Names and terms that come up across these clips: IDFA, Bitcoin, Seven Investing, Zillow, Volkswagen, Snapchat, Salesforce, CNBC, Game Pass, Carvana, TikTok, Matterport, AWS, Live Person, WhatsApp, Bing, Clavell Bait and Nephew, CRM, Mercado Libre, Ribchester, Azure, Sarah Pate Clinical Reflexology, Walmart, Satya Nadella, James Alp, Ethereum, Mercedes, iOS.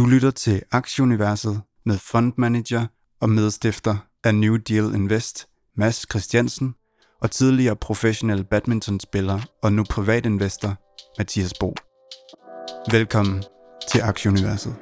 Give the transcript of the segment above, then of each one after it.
Du lytter til Aktieuniverset med fondmanager og medstifter af New Deal Invest, Mads Christiansen, og tidligere professionel badmintonspiller og nu privatinvestor, Mathias Bo. Velkommen til Aktieuniverset.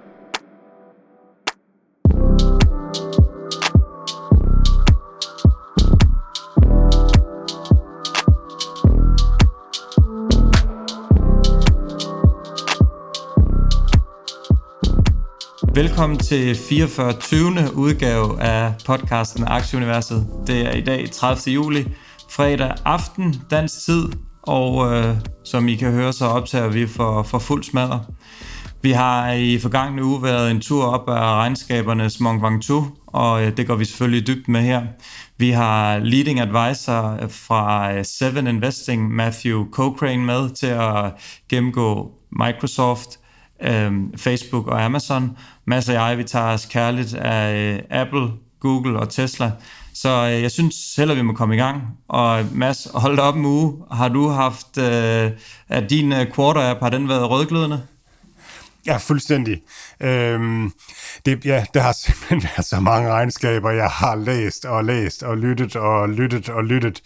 Velkommen til 44. udgave af podcasten Aktieuniverset. Det er i dag 30. juli, fredag aften, dansk tid, og som I kan høre, så optager vi for fuld smadre. Vi har i forgangne uge været en tur op af regnskabernes Mont Ventoux, og det går vi selvfølgelig dybt med her. Vi har leading advisor fra Seven Investing, Matthew Cochrane, med til at gennemgå Microsoft, Facebook og Amazon. Mads og jeg, vi tager os kærligt af Apple, Google og Tesla. Så jeg synes heller, vi må komme i gang. Og Mads, hold da op en uge. Har du haft, at din Quartr-app, har den været rødglødende? Ja, fuldstændig. Der har simpelthen været så mange regnskaber, jeg har læst og lyttet.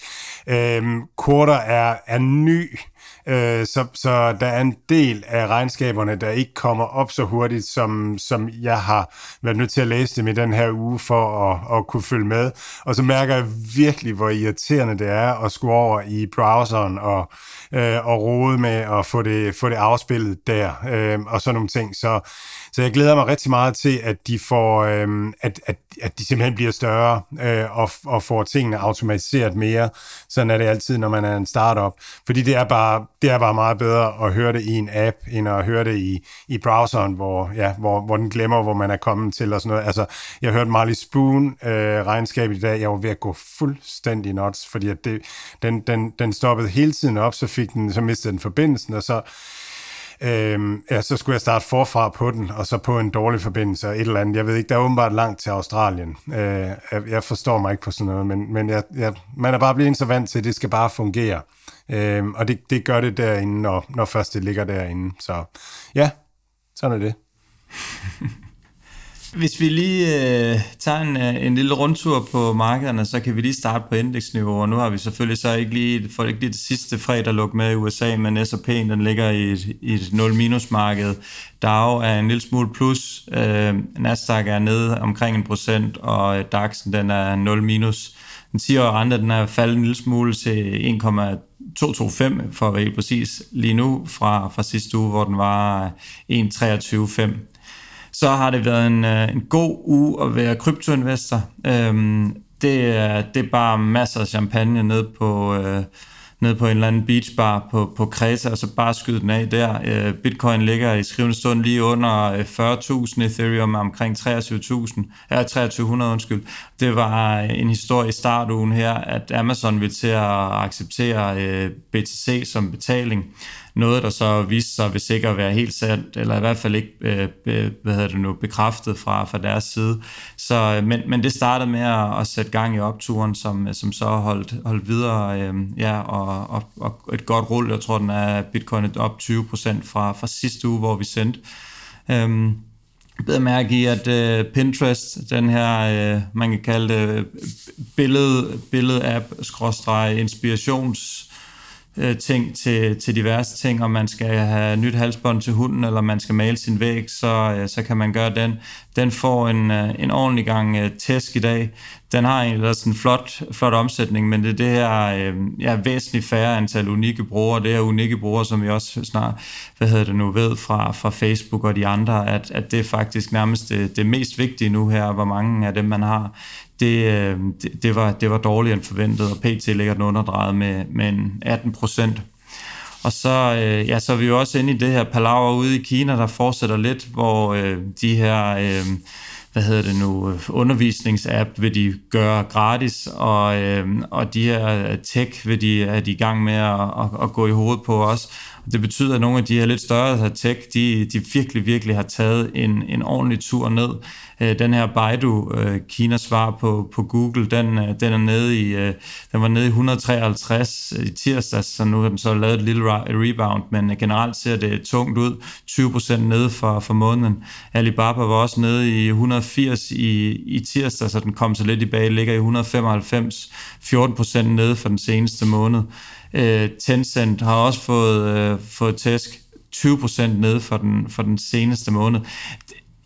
Quartr er ny. Så der er en del af regnskaberne, der ikke kommer op så hurtigt, som jeg har været nødt til at læse dem i den her uge for at kunne følge med. Og så mærker jeg virkelig, hvor irriterende det er at skulle over i browseren og rode med at få det afspillet der og sådan nogle ting. Så jeg glæder mig rigtig meget til, at de får, at de simpelthen bliver større og får tingene automatiseret mere. Sådan er det altid, når man er en startup. Fordi det er bare meget bedre at høre det i en app, end at høre det i browseren, hvor den glemmer, hvor man er kommet til og sådan noget. Altså, jeg hørte Marley Spoon regnskabet i dag. Jeg var ved at gå fuldstændig nuts, fordi at den stoppede hele tiden op, så mistede den forbindelsen, og så skulle jeg starte forfra på den, og så på en dårlig forbindelse og et eller andet. Jeg ved ikke, der er åbenbart langt til Australien. Jeg forstår mig ikke på sådan noget, men man er bare blevet så vant til, at det skal bare fungere. Og det gør det derinde, når først det ligger derinde. Så ja, sådan er det. Hvis vi lige tager en lille rundtur på markederne, så kan vi lige starte på indeksniveau, og nu har vi selvfølgelig så ikke lige det sidste fredag lukket med i USA, men S&P den ligger i et 0-minus-marked. Dow er en lille smule plus, Nasdaq er nede omkring 1%, og DAX'en den er 0-minus. Den 10-årige rente den er faldet en lille smule til 1,225 for at være helt præcis lige nu fra sidste uge, hvor den var 1,235. Så har det været en god uge at være kryptoinvestor. Det er bare masser af champagne ned på en eller anden beachbar på Kreta, og så bare skyde den af der. Bitcoin ligger i skrivende stund lige under 40.000, Ethereum omkring 2300. Det var en historie i startugen her, at Amazon ville til at acceptere BTC som betaling. Noget, der så viste sig ved sikkert at være helt sandt, eller i hvert fald ikke bekræftet fra deres side. Så, men det startede med at sætte gang i opturen, som så holdt videre, og et godt rull. Jeg tror, den er Bitcoin op 20% fra sidste uge, hvor vi sendte. Bedre mærke i, at Pinterest, den her, man kan kalde det billede-app, inspirations ting til diverse ting, om man skal have nyt halsbånd til hunden, eller man skal male sin væg, så kan man gøre den. Den får en ordentlig gang tæsk i dag. Den har egentlig sådan en flot omsætning, men det er det her væsentligt færre antal unikke brugere. Det er unikke brugere, som vi også snart ved fra Facebook og de andre, at det er faktisk nærmest det mest vigtige nu her, hvor mange af dem man har. Det var dårligere end forventet, og PT ligger den underdrejet med en 18%. Og så er vi jo også inde i det her palaver ude i Kina, der fortsætter lidt, hvor de her undervisningsapp vil de gøre gratis, og de her tech vil de er i gang med at gå i hovedet på os. Det betyder, at nogle af de her lidt større tech, de virkelig har taget en ordentlig tur ned. Den her Baidu, Kinas svar på Google, den er nede i, den var nede i 153 i tirsdags, så nu har den så lavet et lille rebound, men generelt ser det tungt ud. 20% nede for måneden. Alibaba var også nede i 180 i tirsdags, så den kom så lidt tilbage, ligger i 195, 14% nede for den seneste måned. Tencent har også fået tæsk, 20% nede for den seneste måned.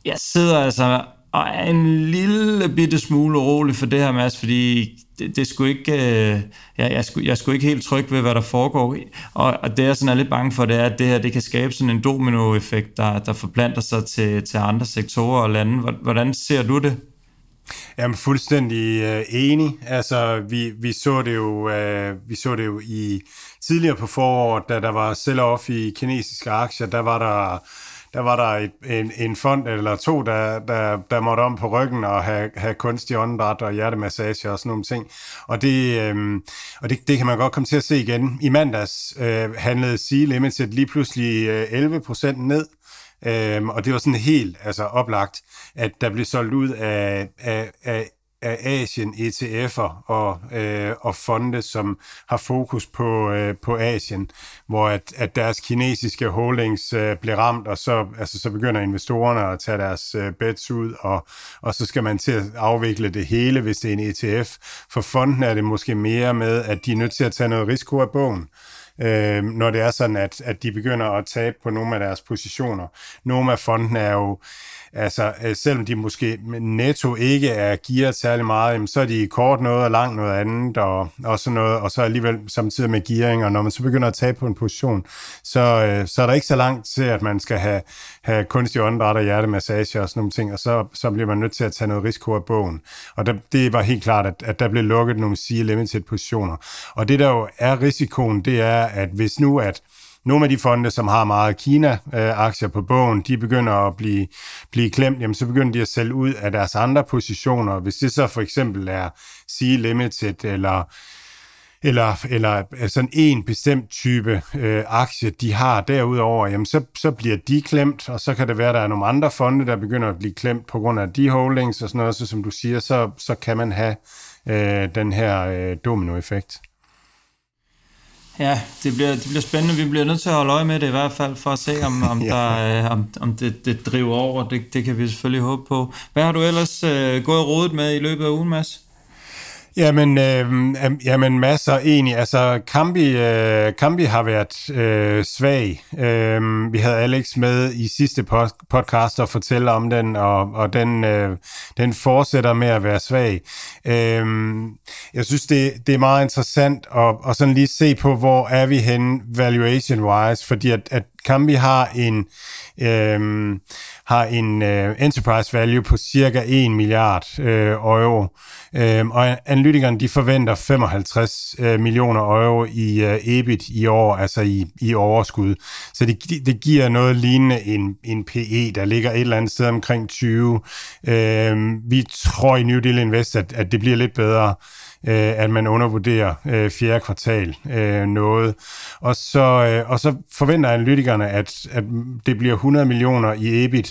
Jeg sidder altså og er en lille bitte smule urolig for det her, Mads, fordi det skulle ikke, jeg skulle ikke helt tryg ved, hvad der foregår. Og det, jeg sådan er lidt bange for, det er, at det her det kan skabe sådan en dominoeffekt, der forplanter sig til andre sektorer og lande. Hvordan ser du det? Jamen fuldstændig enig. Altså vi så det jo i tidligere på foråret, da der var sell-off i kinesiske aktier, der var der en fond eller to, der måtte om på ryggen og have kunstig åndedræt og hjertemassage og sådan nogle ting. Og det kan man godt komme til at se igen. I mandags handlede Sea Limited lige pludselig 11% ned. Og det var sådan helt oplagt, at der blev solgt ud af Asien ETF'er og fonde, som har fokus på Asien, hvor at deres kinesiske holdings bliver ramt, og så begynder investorerne at tage deres bets ud, og så skal man til at afvikle det hele, hvis det er en ETF. For fonden er det måske mere med, at de er nødt til at tage noget risiko af bogen, når det er sådan, at de begynder at tabe på nogle af deres positioner. Nogle af fondene er jo, selvom de måske netto ikke er gearet særlig meget, jamen, så er de kort noget og langt noget andet, og sådan noget, og så alligevel samtidig med gearing, og når man så begynder at tabe på en position, så er der ikke så langt til, at man skal have kunstig åndedræt og hjertemassage og sådan nogle ting, og så bliver man nødt til at tage noget risiko af bogen. Og det var helt klart, at der blev lukket nogle Sea Limited positioner. Og det der jo er risikoen, det er, at hvis nu nogle af de fonde, som har meget Kina-aktier på bogen, de begynder at blive klemt, jamen så begynder de at sælge ud af deres andre positioner. Hvis det så for eksempel er Sea Limited eller sådan en bestemt type aktie, de har derudover, jamen så bliver de klemt, og så kan det være, at der er nogle andre fonde, der begynder at blive klemt på grund af de holdings og sådan noget, så som du siger, så kan man have den her dominoeffekt. Ja, det bliver spændende. Vi bliver nødt til at holde øje med det i hvert fald, for at se, om der, om det driver over. Det kan vi selvfølgelig håbe på. Hvad har du ellers gået og rodet med i løbet af ugen, Mads? Jamen masser egentlig. Altså, Kambi har været svag. Vi havde Alex med i sidste podcast og fortælle om den, og den fortsætter med at være svag. Jeg synes, det er meget interessant at sådan lige se på, hvor er vi henne valuation-wise, fordi at Kambi har en enterprise value på cirka 1 milliard euro, og analytikerne de forventer 55 millioner euro i EBIT i år, altså i overskud. Så det giver noget lignende en PE, der ligger et eller andet sted omkring 20. Vi tror i New Deal Invest, at det bliver lidt bedre, at man undervurderer fjerde kvartal noget. Og så forventer analytikerne, at det bliver 100 millioner i EBIT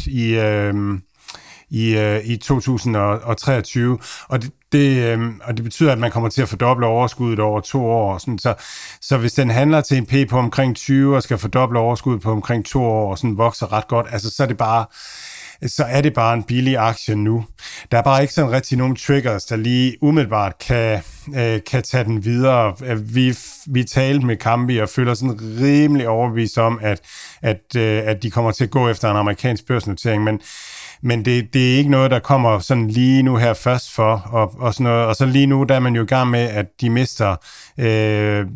i 2023. Og det betyder, at man kommer til at fordoble overskuddet over 2 år. Sådan. Så hvis den handler til en P på omkring 20 og skal fordoble overskuddet på omkring 2 år og sådan vokser ret godt, altså så er det bare en billig aktie nu. Der er bare ikke sådan rigtig nogen triggers, der lige umiddelbart kan tage den videre. Vi talte med Kambi og føler sådan rimelig overbevist om, at de kommer til at gå efter en amerikansk børsnotering, men det er ikke noget, der kommer sådan lige nu her først for, og sådan noget. Og så lige nu, der er man jo i gang med, at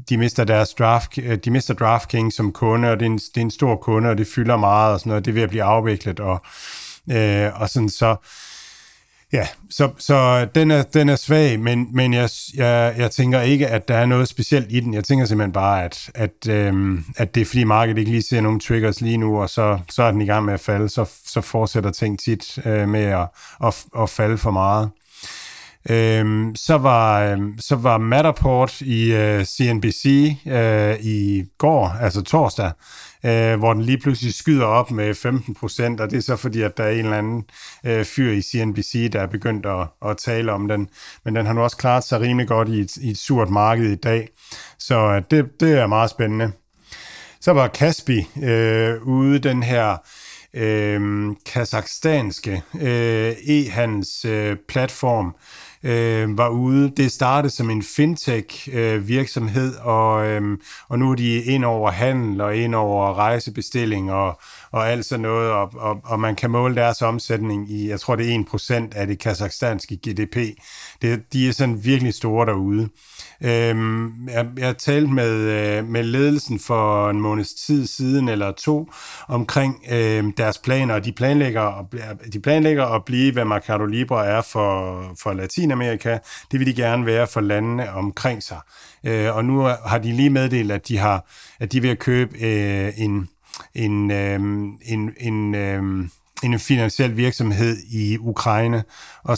de mister DraftKings som kunde, og det er en stor kunde, og det fylder meget, og sådan noget. Det er ved at blive afviklet, og sådan så. Ja, så den er svag, men jeg tænker ikke, at der er noget specielt i den. Jeg tænker simpelthen bare, at det er fordi markedet ikke lige ser nogen triggers lige nu, og så er den i gang med at falde, så fortsætter ting tit med at falde for meget. Så var Matterport i CNBC i går, altså torsdag, hvor den lige pludselig skyder op med 15%, og det er så fordi, at der er en eller anden fyr i CNBC, der er begyndt at tale om den. Men den har nu også klaret sig rimelig godt i et surt marked i dag, så det er meget spændende. Så var Kaspi ude, den her kazakhstanske e-handels platform, var ude. Det startede som en fintech-virksomhed, og nu er de ind over handel og ind over rejsebestilling og alt sådan noget, og man kan måle deres omsætning i, jeg tror det er 1% af det kazakhstanske GDP. De er sådan virkelig store derude. Jeg talte med ledelsen for en måneds tid siden eller to omkring deres planer, og de planlægger at blive, hvad Mercado Libre er for Latinamerika. Det vil de gerne være for landene omkring sig. Og nu har de lige meddelt, at de vil købe en finansiel virksomhed i Ukraine, og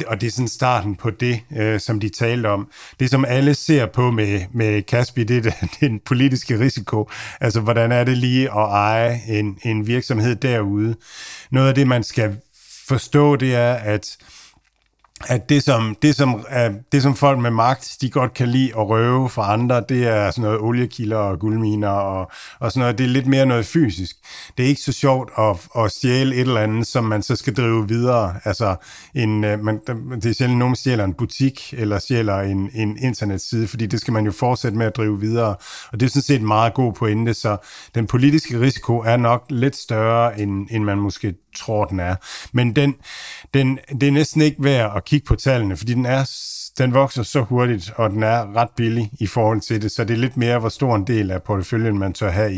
det er sådan starten på det, som de talte om. Det, som alle ser på med Kaspi, det er den politiske risiko. Altså, hvordan er det lige at eje en virksomhed derude? Noget af det, man skal forstå, det er, at det som folk med magt, de godt kan lide at røve fra andre, det er sådan noget oliekilder og guldminer og sådan noget. Det er lidt mere noget fysisk. Det er ikke så sjovt at stjæle et eller andet, som man så skal drive videre. Altså, det er sjældent, nogen stjæler en butik eller stjæler en internetside, fordi det skal man jo fortsætte med at drive videre. Og det er sådan set en meget god pointe, så den politiske risiko er nok lidt større, end man måske tror, den er. Men det er næsten ikke værd at kigge på tallene, fordi den vokser så hurtigt, og den er ret billig i forhold til det, så det er lidt mere, hvor stor en del af porteføljen man tør have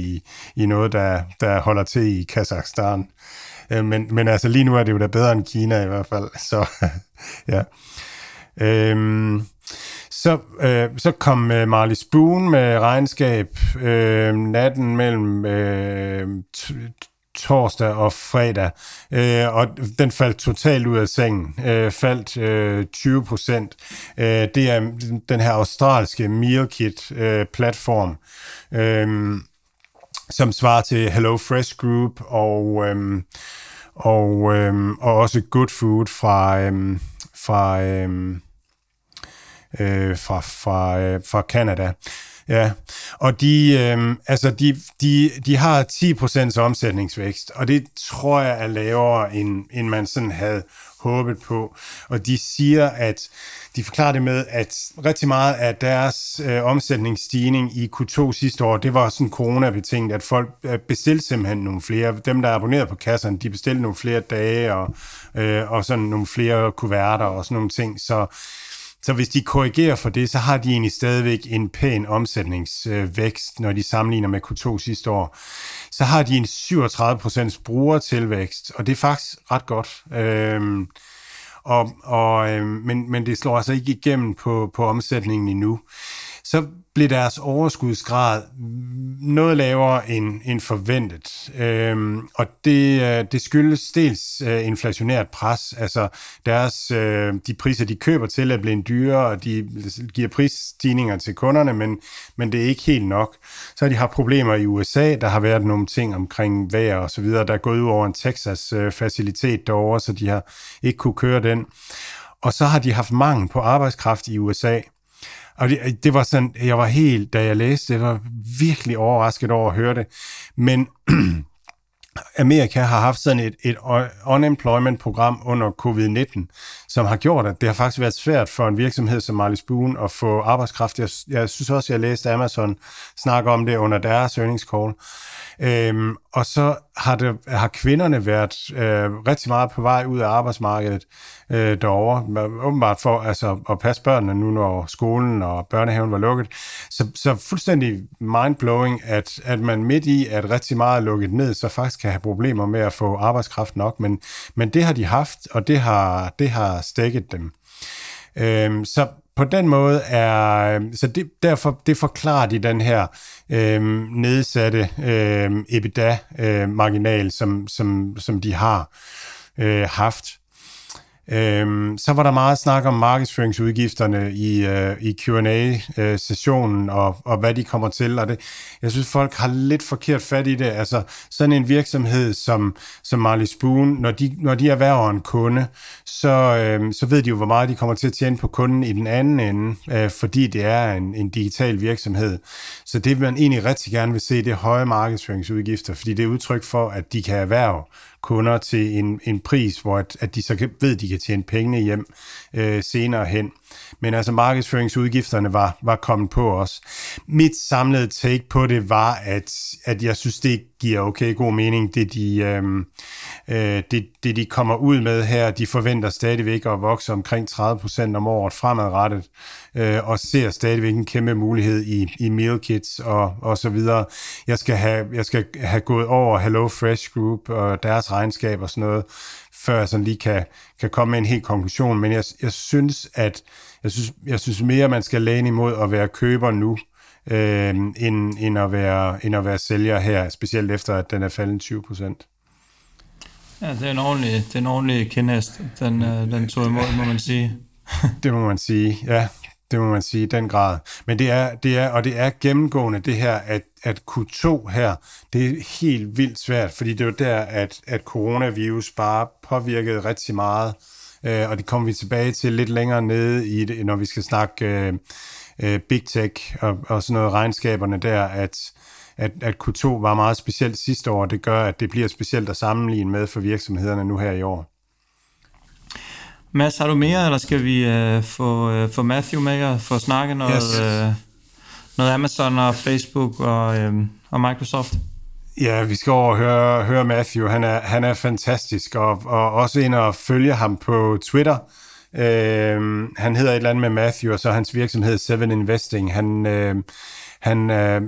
i noget, der holder til i Kazakhstan. Men altså lige nu er det jo da bedre end Kina i hvert fald, så ja. Så kom Marley Spoon med regnskab natten mellem torsdag og fredag, og den faldt totalt ud af sengen, faldt 20%. Det er den her australske meal kit platform, som svarer til Hello Fresh Group og også Good Food fra Canada. Ja, og de har 10% omsætningsvækst, og det tror jeg er lavere, end man sådan havde håbet på. Og de siger, at de forklarer det med, at rigtig meget af deres omsætningsstigning i Q2 sidste år, det var sådan corona-betinget, at folk bestilte simpelthen nogle flere. Dem, der abonnerede på kasserne, de bestilte nogle flere dage og sådan nogle flere kuverter og sådan nogle ting, Så hvis de korrigerer for det, så har de egentlig stadigvæk en pæn omsætningsvækst, når de sammenligner med Q2 sidste år. Så har de en 37% brugertilvækst, og det er faktisk ret godt. Men det slår altså ikke igennem på omsætningen endnu. Så blev deres overskudsgrad noget lavere end forventet. Og det skyldes dels inflationært pres. Altså de priser, de køber til, er blevet dyrere, og de giver prisstigninger til kunderne, men det er ikke helt nok. Så de har problemer i USA. Der har været nogle ting omkring vejr og så videre. Der er gået ud over en Texas-facilitet derovre, så de har ikke kunne køre den. Og så har de haft mangel på arbejdskraft i USA. Og det var sådan, jeg var helt, da jeg læste det, var virkelig overrasket over at høre det. Men Amerika har haft sådan et unemployment-program under covid-19, som har gjort, at det har faktisk været svært for en virksomhed som Marley Spoon at få arbejdskraft. Jeg synes også, jeg læste Amazon snakke om det under deres earnings call. Og så har kvinderne været rigtig meget på vej ud af arbejdsmarkedet derovre, åbenbart for altså, at passe børnene nu, når skolen og børnehaven var lukket. Så fuldstændig mindblowing, at man midt i, at rigtig meget er lukket ned, så faktisk kan have problemer med at få arbejdskraft nok, men det har de haft, og det har stækket dem. Så på den måde er... Så derfor forklarer de den her nedsatte EBITDA-marginal, som de har haft. Så var der meget snak om markedsføringsudgifterne i Q&A-sessionen, og hvad de kommer til, og det, jeg synes, folk har lidt forkert fat i det. Altså, sådan en virksomhed som Marley Spoon, når de erhverver en kunde, så ved de jo, hvor meget de kommer til at tjene på kunden i den anden ende, fordi det er en digital virksomhed. Så det, man egentlig rigtig gerne vil se, det er høje markedsføringsudgifter, fordi det er udtryk for, at de kan erhverve kunder til en pris, hvor at de så ved, de kan tjene pengene hjem senere hen. Men altså markedsføringsudgifterne var kommet på os. Mit samlede take på det var, at jeg synes, det giver okay god mening, det de kommer ud med her. De forventer stadigvæk at vokse omkring 30% om året fremadrettet, og ser stadigvæk en kæmpe mulighed i meal kits og så videre. Jeg skal have gået over Hello Fresh Group og deres regnskab og sådan noget, før jeg sådan lige kan komme med en hel konklusion, men jeg synes mere, man skal læne imod at være køber nu, end at være sælger her, specielt efter, at den er faldet 20%. Ja, det er en ordentlig kindhest, den tog imod, må man sige. Det må man sige, ja. Det må man sige i den grad. Men det er gennemgående det her, at Q2 her, det er helt vildt svært, fordi det var der, at coronavirus bare påvirkede rigtig meget, og det kommer vi tilbage til lidt længere nede i det, når vi skal snakke big tech og sådan noget, regnskaberne der, at Q2 var meget specielt sidste år, det gør, at det bliver specielt at sammenligne med for virksomhederne nu her i år. Mads, har du mere, eller skal vi få Matthew med og få snakket noget, yes, noget Amazon og Facebook og Microsoft? Ja, vi skal over og høre Matthew. Han er fantastisk, og også ind og følge ham på Twitter. Han hedder et eller andet med Matthew, og så hans virksomhed Seven Investing. Han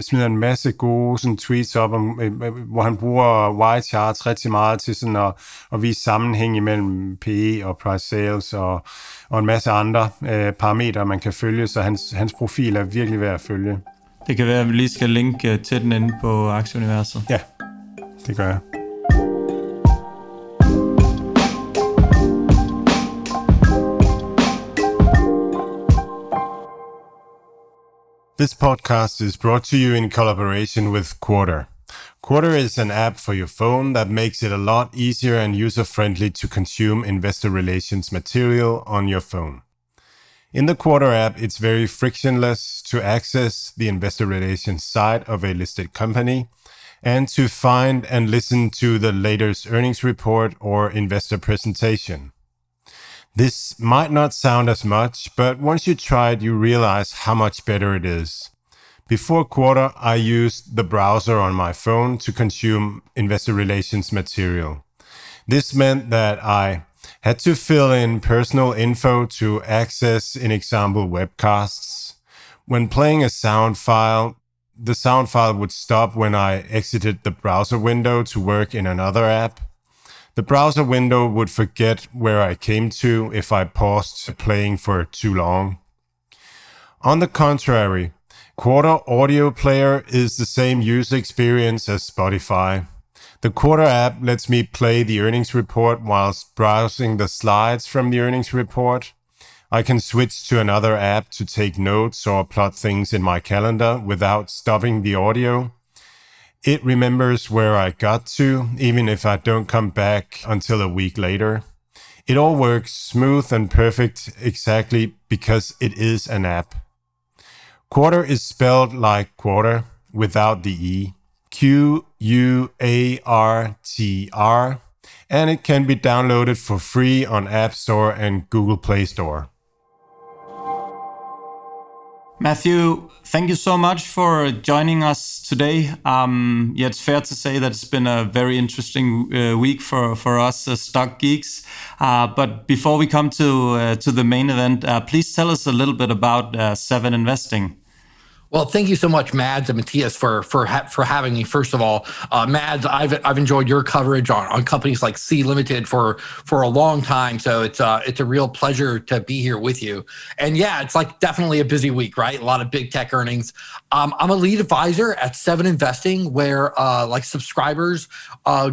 smider en masse gode sådan, tweets op, hvor han bruger Y-charts rigtig meget til sådan at vise sammenhæng imellem PE og price sales og en masse andre parametre, man kan følge. Så hans profil er virkelig værd at følge. Det kan være, at vi lige skal linke til den inde på Aktieuniverset. Ja, det gør jeg. This podcast is brought to you in collaboration with Quartr. Quartr is an app for your phone that makes it a lot easier and user-friendly to consume investor relations material on your phone. In the Quartr app, it's very frictionless to access the investor relations side of a listed company and to find and listen to the latest earnings report or investor presentation. This might not sound as much, but once you try it, you realize how much better it is. Before Quartr, I used the browser on my phone to consume investor relations material. This meant that I had to fill in personal info to access, in example, webcasts. When playing a sound file, the sound file would stop when I exited the browser window to work in another app. The browser window would forget where I came to if I paused playing for too long. On the contrary, Quartr Audio Player is the same user experience as Spotify. The Quartr app lets me play the earnings report whilst browsing the slides from the earnings report. I can switch to another app to take notes or plot things in my calendar without stopping the audio. It remembers where I got to, even if I don't come back until a week later. It all works smooth and perfect exactly because it is an app. Quartr is spelled like Quartr without the E. Quartr. And it can be downloaded for free on App Store and Google Play Store. Matthew, thank you so much for joining us today. Yeah, it's fair to say that it's been a very interesting week for us as stock geeks. But before we come to the main event, please tell us a little bit about Seven Investing. Well, thank you so much, Mads and Matthias, for having me. First of all, Mads, I've enjoyed your coverage on companies like Sea Limited for a long time, so it's a real pleasure to be here with you. And yeah, it's like definitely a busy week, right? A lot of big tech earnings. I'm a lead advisor at Seven Investing, where subscribers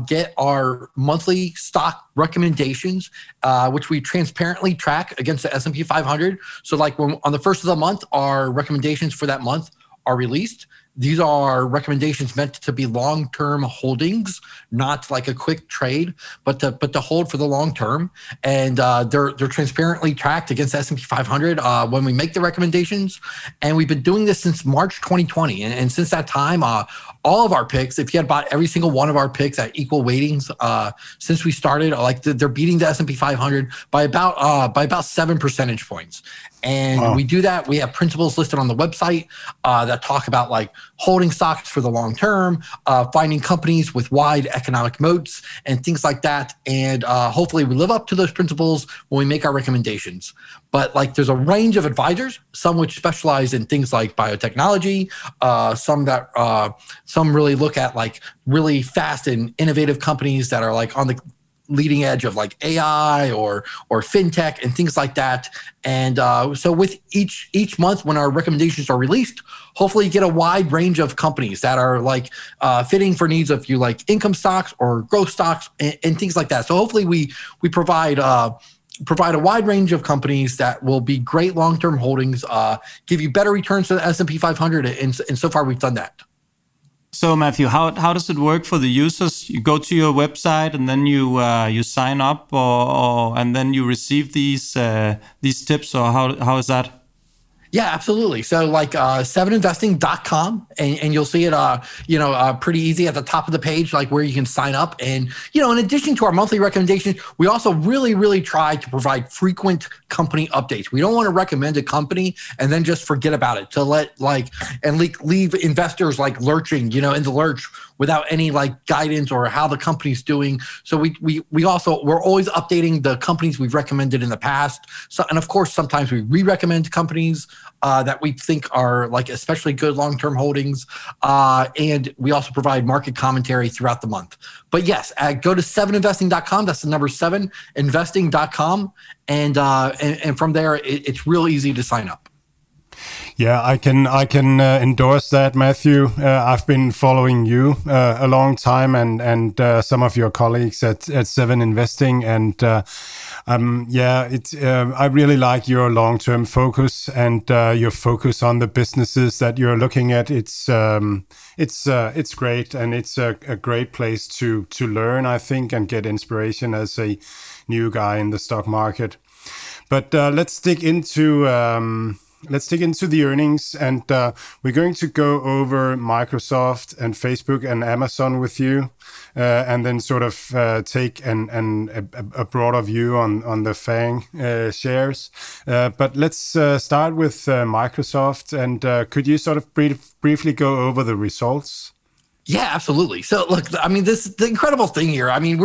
get our monthly stock recommendations, which we transparently track against the S&P 500. So like when on the first of the month, our recommendations for that month are released. These are recommendations meant to be long-term holdings, not like a quick trade, but to hold for the long term. And they're transparently tracked against the S&P 500 when we make the recommendations. And we've been doing this since March 2020. And since that time, all of our picks, if you had bought every single one of our picks at equal weightings since we started, they're beating the S&P 500 by about 7 percentage points. And wow. We do that. We have principles listed on the website that talk about like holding stocks for the long term, finding companies with wide economic moats and things like that. And hopefully we live up to those principles when we make our recommendations. But like there's a range of advisors, some which specialize in things like biotechnology, some really look at like really fast and innovative companies that are like on the leading edge of like AI or fintech and things like that. And so with each month when our recommendations are released, hopefully you get a wide range of companies that are like fitting for needs of you like income stocks or growth stocks and things like that. So hopefully we provide a wide range of companies that will be great long-term holdings, give you better returns to the S&P 500. And so far we've done that. So Matthew, how does it work for the users? You go to your website and then you sign up, or and then you receive these tips, or how is that? Yeah, absolutely. So like seveninvesting.com and you'll see it, pretty easy at the top of the page, like where you can sign up. And, you know, in addition to our monthly recommendations, we also really, really try to provide frequent company updates. We don't want to recommend a company and then just forget about it leave investors like lurching, you know, in the lurch without any like guidance or how the company's doing. So we're always updating the companies we've recommended in the past. So, and of course, sometimes we re-recommend companies that we think are like especially good long-term holdings. And we also provide market commentary throughout the month. But yes, go to 7investing.com. That's the number 7investing.com. And from there, it's real easy to sign up. Yeah, I can endorse that, Matthew. I've been following you a long time, and some of your colleagues at Seven Investing, and I really like your long-term focus and your focus on the businesses that you're looking at. It's great, and it's a great place to learn, I think, and get inspiration as a new guy in the stock market. But let's dig into the earnings, and we're going to go over Microsoft and Facebook and Amazon with you, and then sort of take a broader view on the FANG shares. But let's start with Microsoft, and could you sort of briefly go over the results? Yeah, absolutely. So look, I mean, the incredible thing here, I mean,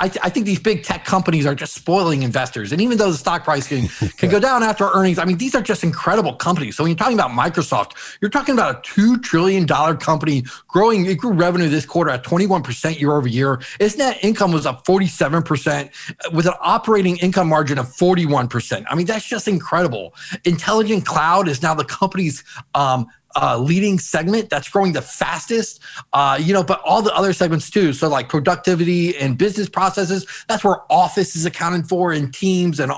I think these big tech companies are just spoiling investors. And even though the stock price can go down after earnings, I mean, these are just incredible companies. So when you're talking about Microsoft, you're talking about a $2 trillion company growing. It grew revenue this quarter at 21% year over year. Its net income was up 47% with an operating income margin of 41%. I mean, that's just incredible. Intelligent Cloud is now the company's, leading segment that's growing the fastest, but all the other segments too. So like productivity and business processes, that's where Office is accounted for, and Teams and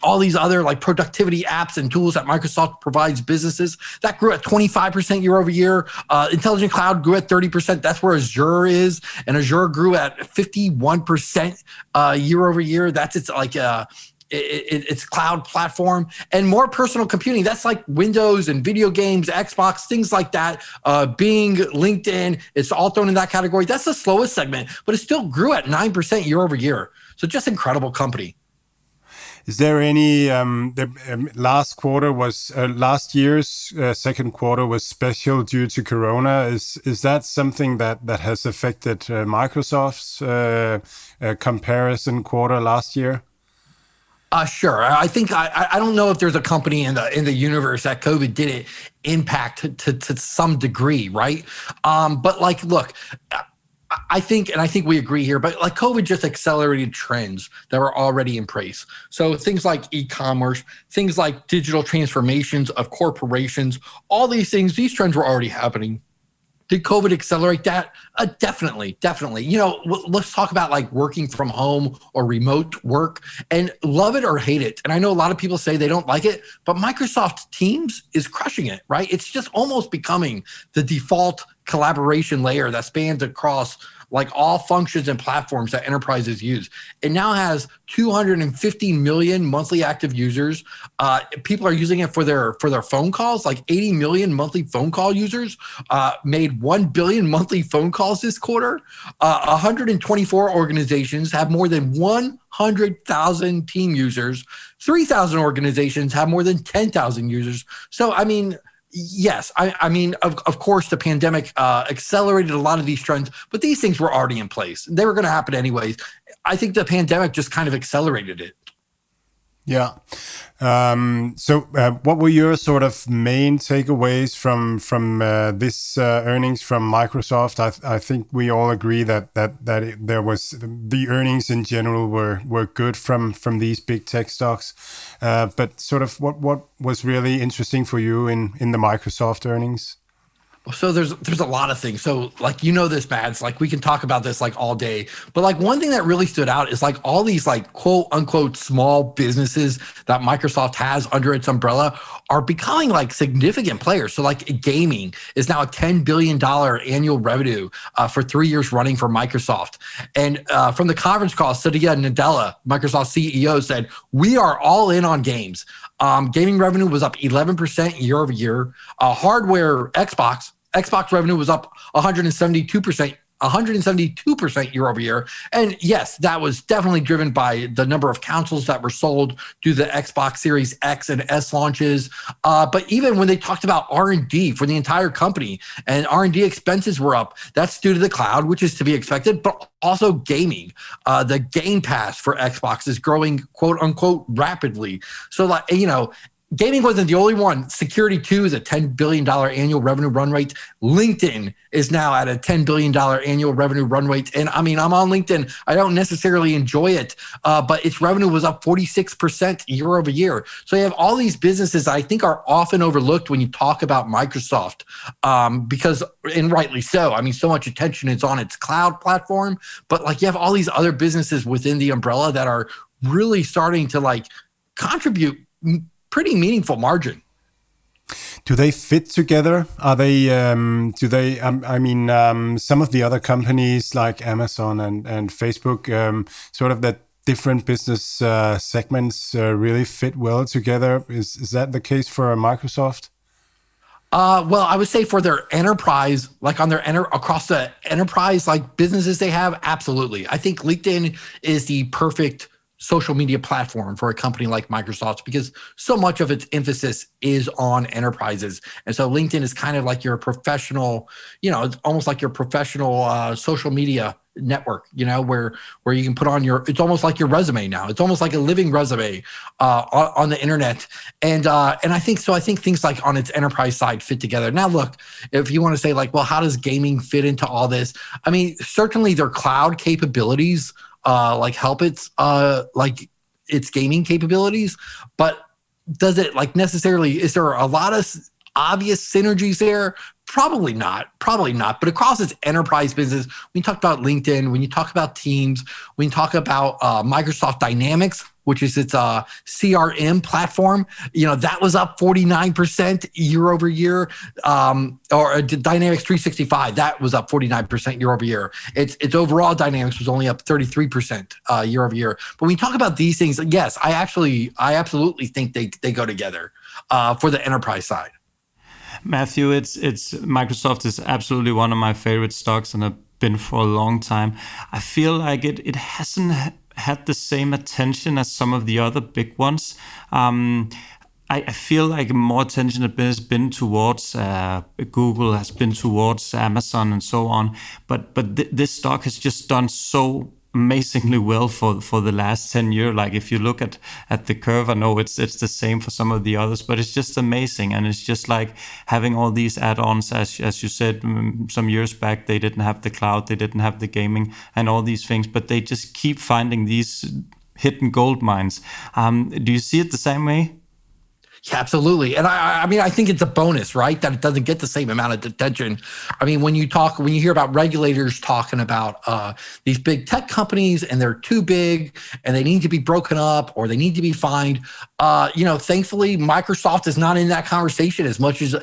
all these other like productivity apps and tools that Microsoft provides businesses. That grew at 25% year over year. Intelligent Cloud grew at 30%. That's where Azure is. And Azure grew at 51% year over year. That's its like it's cloud platform. And more personal computing, that's like Windows and video games, Xbox, things like that, Bing, LinkedIn, it's all thrown in that category. That's the slowest segment, but it still grew at 9% year over year. So just incredible company. Is there any, last year's second quarter was special due to Corona. Is that something that has affected Microsoft's comparison quarter last year? Sure. I think I don't know if there's a company in the universe that COVID didn't impact to some degree, right? But like, look, I think we agree here, but like COVID just accelerated trends that were already in place. So things like e-commerce, things like digital transformations of corporations, all these things, these trends were already happening. Did COVID accelerate that? Definitely. You know, let's talk about like working from home or remote work, and love it or hate it. And I know a lot of people say they don't like it, but Microsoft Teams is crushing it, right? It's just almost becoming the default collaboration layer that spans across like all functions and platforms that enterprises use. It now has 250 million monthly active users. People are using it for their phone calls, like 80 million monthly phone call users, made 1 billion monthly phone calls this quarter. 124 organizations have more than 100,000 team users. 3,000 organizations have more than 10,000 users. So, I mean, yes. I mean, of course, the pandemic accelerated a lot of these trends, but these things were already in place. They were going to happen anyways. I think the pandemic just kind of accelerated it. Yeah. So what were your sort of main takeaways from this earnings from Microsoft? I think we all agree that there was, the earnings in general were good from these big tech stocks. But sort of what was really interesting for you in the Microsoft earnings? So there's a lot of things. So like, you know this, Mads, like we can talk about this like all day, but like one thing that really stood out is like all these like quote unquote small businesses that Microsoft has under its umbrella are becoming like significant players. So like gaming is now a $10 billion annual revenue for 3 years running for Microsoft. And from the conference call, Satya Nadella, Microsoft CEO, said, "We are all in on games." Gaming revenue was up 11% year over year. Hardware, Xbox revenue was up 172% year over year. And yes, that was definitely driven by the number of consoles that were sold due to the Xbox Series X and S launches. But even when they talked about R&D for the entire company, and R&D expenses were up, that's due to the cloud, which is to be expected, but also gaming. The Game Pass for Xbox is growing, quote unquote, rapidly. So, like, you know, gaming wasn't the only one. Security 2 is a $10 billion annual revenue run rate. LinkedIn is now at a $10 billion annual revenue run rate. And I mean, I'm on LinkedIn. I don't necessarily enjoy it, but its revenue was up 46% year over year. So you have all these businesses that I think are often overlooked when you talk about Microsoft, because, and rightly so, I mean, so much attention is on its cloud platform, but like you have all these other businesses within the umbrella that are really starting to like contribute pretty meaningful margin. Do they fit together? Are they? Some of the other companies like Amazon and Facebook, sort of that different business segments really fit well together. Is that the case for Microsoft? Well, I would say for their enterprise, like on their across the enterprise, like businesses they have, absolutely. I think LinkedIn is the perfect social media platform for a company like Microsoft because so much of its emphasis is on enterprises. And so LinkedIn is kind of like your professional, you know, it's almost like your professional social media network, you know, where you can put on your, it's almost like your resume now. It's almost like a living resume on the internet. And I think things like on its enterprise side fit together. Now, look, if you want to say like, well, how does gaming fit into all this? I mean, certainly their cloud capabilities help its gaming capabilities, but does it like necessarily, is there a lot of obvious synergies there? Probably not. But across its enterprise business, when you talk about LinkedIn, when you talk about Teams, when you talk about Microsoft Dynamics, which is its CRM platform, you know, that was up 49% year over year, or Dynamics 365, that was up 49% year over year. Its overall Dynamics was only up 33% year over year. But when you talk about these things, yes, I absolutely think they go together for the enterprise side. Matthew, it's Microsoft is absolutely one of my favorite stocks and have been for a long time. I feel like it hasn't had the same attention as some of the other big ones. I feel like more attention has been towards Google, has been towards Amazon and so on. But this stock has just done so amazingly well for the last 10 years. Like if you look at the curve, I know it's the same for some of the others, but it's just amazing. And it's just like having all these add-ons, as you said, some years back, they didn't have the cloud, they didn't have the gaming and all these things, but they just keep finding these hidden gold mines. Do you see it the same way? Yeah, absolutely. And I mean, I think it's a bonus, right? That it doesn't get the same amount of attention. I mean, when you hear about regulators talking about these big tech companies and they're too big and they need to be broken up or they need to be fined, thankfully, Microsoft is not in that conversation as much as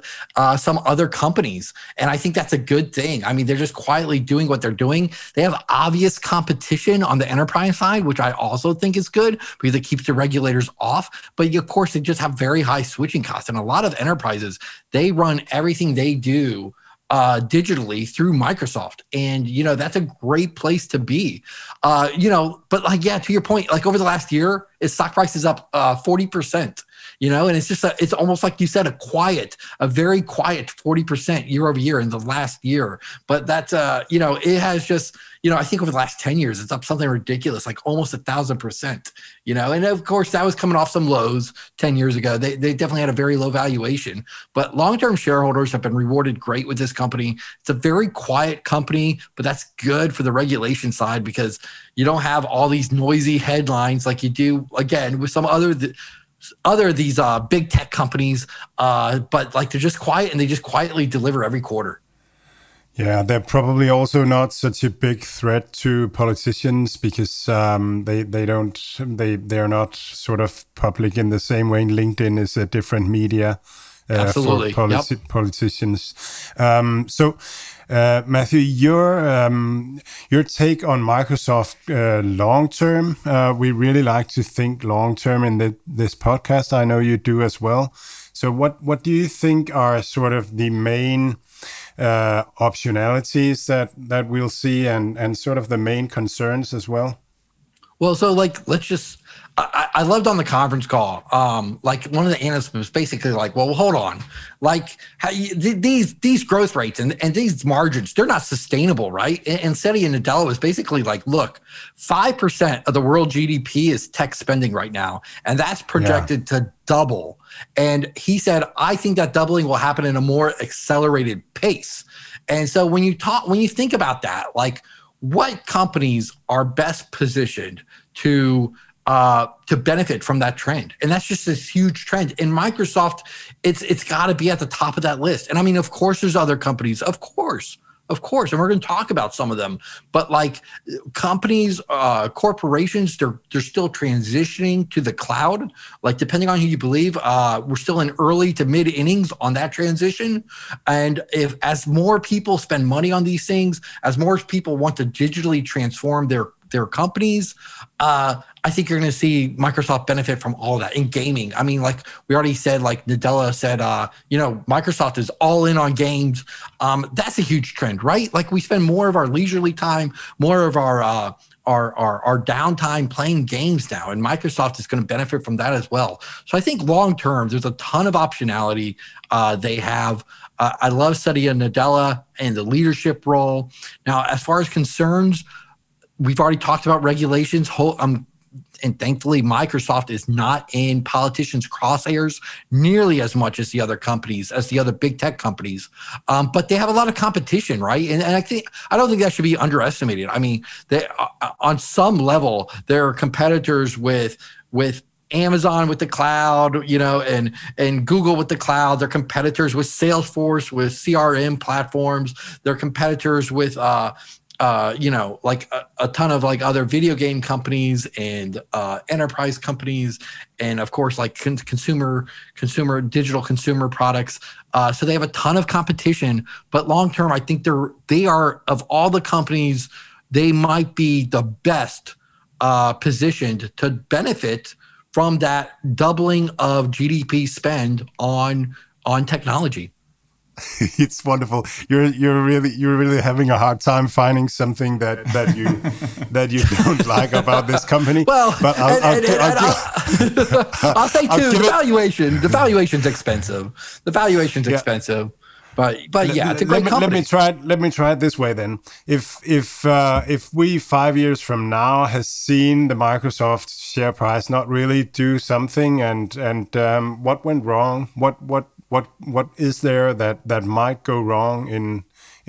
some other companies. And I think that's a good thing. I mean, they're just quietly doing what they're doing. They have obvious competition on the enterprise side, which I also think is good because it keeps the regulators off. But of course, they just have very high switching costs. And a lot of enterprises, they run everything they do digitally through Microsoft. And, that's a great place to be, but to your point, like over the last year, its stock price is up 40%, and it's just, it's almost like you said, a very quiet 40% year over year in the last year. But that's, it has just, I think over the last 10 years, it's up something ridiculous, like almost 1,000%, and of course that was coming off some lows 10 years ago. They definitely had a very low valuation, but long-term shareholders have been rewarded great with this company. It's a very quiet company, but that's good for the regulation side because you don't have all these noisy headlines like you do, again, with some other these big tech companies, but like they're just quiet and they just quietly deliver every quarter. Yeah, they're probably also not such a big threat to politicians because they are not sort of public in the same way. LinkedIn is a different media for politicians. Matthew, your take on Microsoft long term. We really like to think long term in this podcast. I know you do as well. So, what do you think are sort of the main optionalities that we'll see, and sort of the main concerns as well? Well, so let's just. I loved on the conference call, one of the analysts was basically like, well, hold on. These growth rates and these margins, they're not sustainable, right? And Seti and Nadella was basically like, look, 5% of the world GDP is tech spending right now, and that's projected to double. And he said, I think that doubling will happen in a more accelerated pace. And so when you think about that, like what companies are best positioned to benefit from that trend. And that's just this huge trend. And Microsoft, it's got to be at the top of that list. And I mean, of course, there's other companies, of course. And we're going to talk about some of them. But companies, corporations, they're still transitioning to the cloud. Like depending on who you believe, we're still in early to mid innings on that transition. And as more people spend money on these things, as more people want to digitally transform their companies, I think you're going to see Microsoft benefit from all that. In gaming, I mean, we already said, Nadella said, Microsoft is all in on games. That's a huge trend, right? Like we spend more of our leisurely time, more of our downtime playing games now, and Microsoft is going to benefit from that as well. So I think long term, there's a ton of optionality they have. I love Satya Nadella and the leadership role. Now, as far as concerns, we've already talked about regulations, and thankfully Microsoft is not in politicians' crosshairs nearly as much as the other big tech companies. But they have a lot of competition, right? And I don't think that should be underestimated. I mean, they, on some level, there are competitors with Amazon with the cloud, and Google with the cloud. They're competitors with Salesforce, with CRM platforms. They're competitors with a ton of other video game companies and enterprise companies, and of course consumer digital consumer products. So they have a ton of competition. But long term, I think they are of all the companies, they might be the best positioned to benefit from that doubling of GDP spend on technology. It's wonderful. You're really having a hard time finding something that you don't like about this company. Well, but I'll say too, the valuation's expensive. But yeah, it's a great company. Let me try it this way then. If we 5 years from now has seen the Microsoft share price not really do something, and what went wrong? What is there that might go wrong in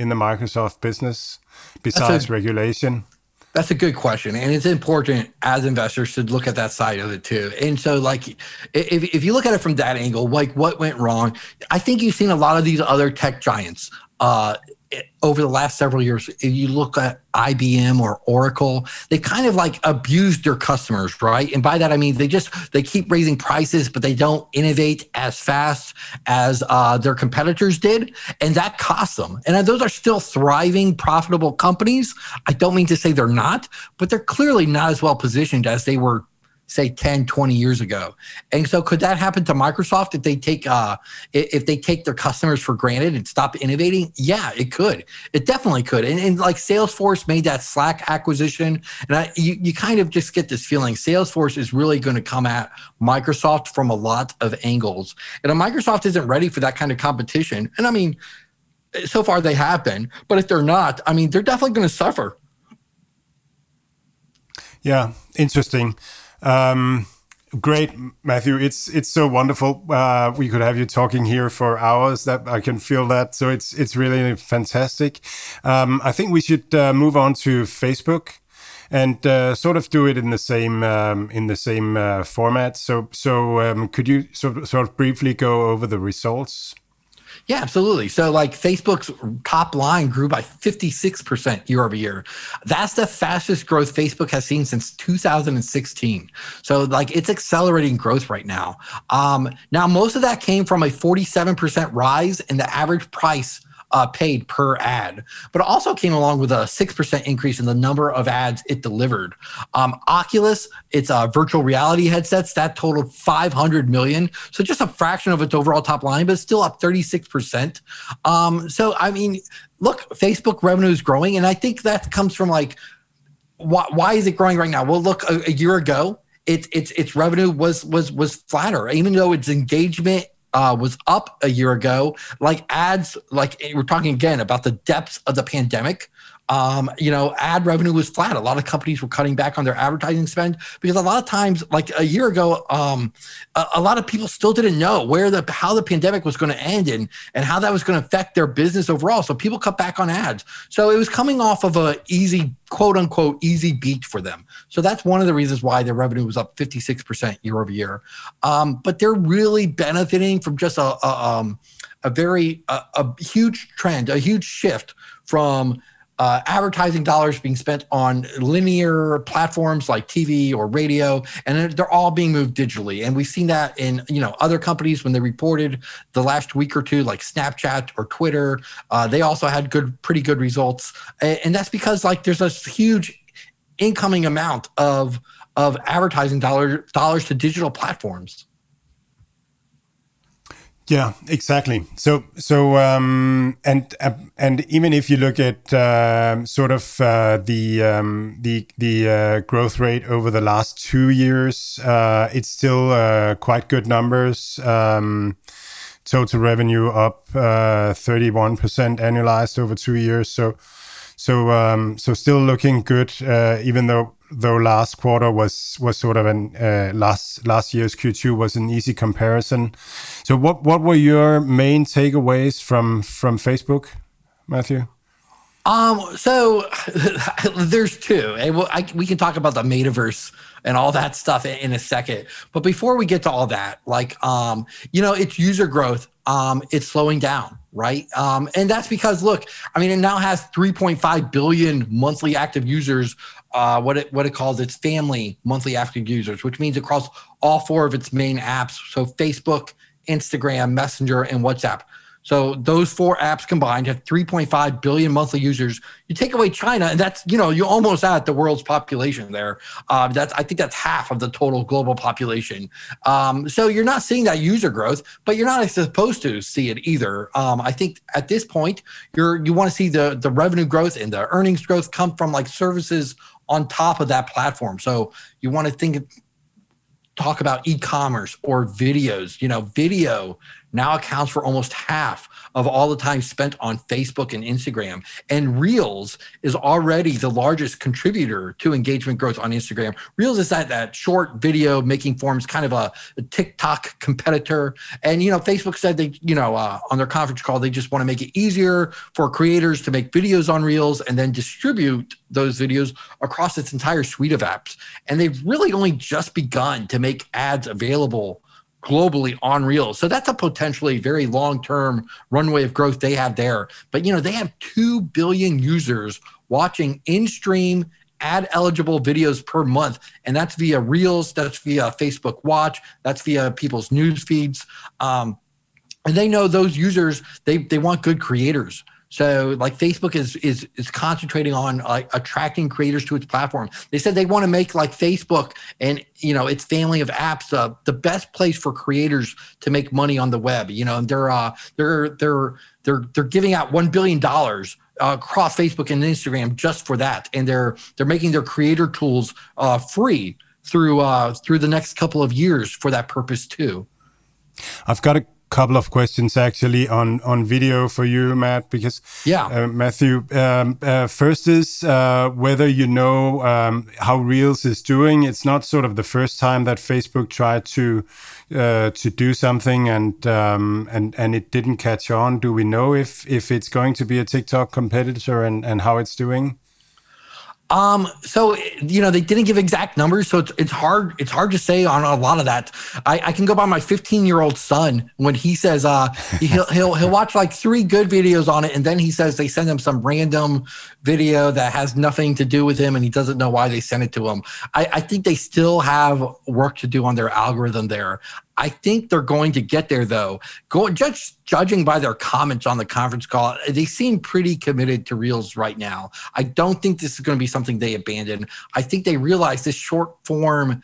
the Microsoft business besides regulation? That's a good question, and it's important as investors to look at that side of it too. And so, like, if you look at it from that angle, like what went wrong, I think you've seen a lot of these other tech giants over the last several years. If you look at IBM or Oracle, they kind of like abused their customers, right? And by that I mean they keep raising prices, but they don't innovate as fast as their competitors did, and that costs them. And those are still thriving, profitable companies. I don't mean to say they're not, but they're clearly not as well positioned as they were, say, 10, 20 years ago. And so could that happen to Microsoft if they take their customers for granted and stop innovating? Yeah, it could. It definitely could. And like Salesforce made that Slack acquisition, and you kind of just get this feeling Salesforce is really going to come at Microsoft from a lot of angles. And Microsoft isn't ready for that kind of competition. And I mean, so far they have been, but if they're not, I mean, they're definitely going to suffer. Yeah, interesting. Great, Matthew. It's so wonderful. We could have you talking here for hours. That I can feel that. So it's really fantastic. I think we should move on to Facebook and sort of do it in the same format. So could you sort of briefly go over the results? Yeah, absolutely. So like Facebook's top line grew by 56% year over year. That's the fastest growth Facebook has seen since 2016. So like it's accelerating growth right now. Now, most of that came from a 47% rise in the average price paid per ad, but it also came along with a 6% increase in the number of ads it delivered. Oculus, its virtual reality headsets, that totaled 500 million. So just a fraction of its overall top line, but still up 36%. So, I mean, look, Facebook revenue is growing. And I think that comes from like, why is it growing right now? Well, look, a year ago, its revenue was flatter, even though its engagement was up a year ago. Like ads, like we're talking again about the depths of the pandemic. Ad revenue was flat. A lot of companies were cutting back on their advertising spend because a lot of times, like a year ago, a lot of people still didn't know how the pandemic was going to end and how that was going to affect their business overall. So people cut back on ads. So it was coming off of a easy, quote unquote, easy beat for them. So that's one of the reasons why their revenue was up 56% year over year. But they're really benefiting from just a huge trend, a huge shift from advertising dollars being spent on linear platforms like TV or radio, and they're all being moved digitally. And we've seen that in other companies when they reported the last week or two, like Snapchat or Twitter. They also had pretty good results, and that's because like there's a huge incoming amount of advertising dollars to digital platforms. Yeah, exactly. So, and even if you look at the growth rate over the last 2 years, it's still quite good numbers. Total revenue up 31% annualized over 2 years. So still looking good, even though last quarter was sort of an last year's Q2 was an easy comparison. So what were your main takeaways from Facebook, Matthew? So there's two, and we can talk about the metaverse and all that stuff in a second. But before we get to all that, like its user growth, it's slowing down, right? And that's because look, I mean, it now has 3.5 billion monthly active users. What it calls its family monthly active users, which means across all four of its main apps, so Facebook, Instagram, Messenger, and WhatsApp. So those four apps combined have 3.5 billion monthly users. You take away China, and that's, you almost add the world's population there. I think that's half of the total global population. So you're not seeing that user growth, but you're not supposed to see it either. I think at this point, you want to see the revenue growth and the earnings growth come from like services on top of that platform. So you want to talk about e-commerce or videos, video now accounts for almost half of all the time spent on Facebook and Instagram. And Reels is already the largest contributor to engagement growth on Instagram. Reels is that short video making forms, kind of a TikTok competitor. And, Facebook said they, on their conference call, they just want to make it easier for creators to make videos on Reels and then distribute those videos across its entire suite of apps. And they've really only just begun to make ads available globally on Reels. So that's a potentially very long-term runway of growth they have there. But, they have 2 billion users watching in-stream ad-eligible videos per month. And that's via Reels, that's via Facebook Watch, that's via people's news feeds. And they know those users, they want good creators. So like Facebook is concentrating on attracting creators to its platform. They said they want to make like Facebook and its family of apps the best place for creators to make money on the web. And they're giving out $1 billion across Facebook and Instagram just for that, and they're making their creator tools free through the next couple of years for that purpose too. I've got a couple of questions actually on video for you, Matt, because Matthew, first is whether how Reels is doing. It's not sort of the first time that Facebook tried to do something and it didn't catch on. Do we know if it's going to be a TikTok competitor and how it's doing? So they didn't give exact numbers, so it's hard to say on a lot of that. I can go by my 15-year-old son when he says he'll watch like 3 good videos on it, and then he says they send him some random video that has nothing to do with him, and he doesn't know why they sent it to him. I think they still have work to do on their algorithm there. I think they're going to get there, though. Judging by their comments on the conference call, they seem pretty committed to Reels right now. I don't think this is going to be something they abandon. I think they realize this short-form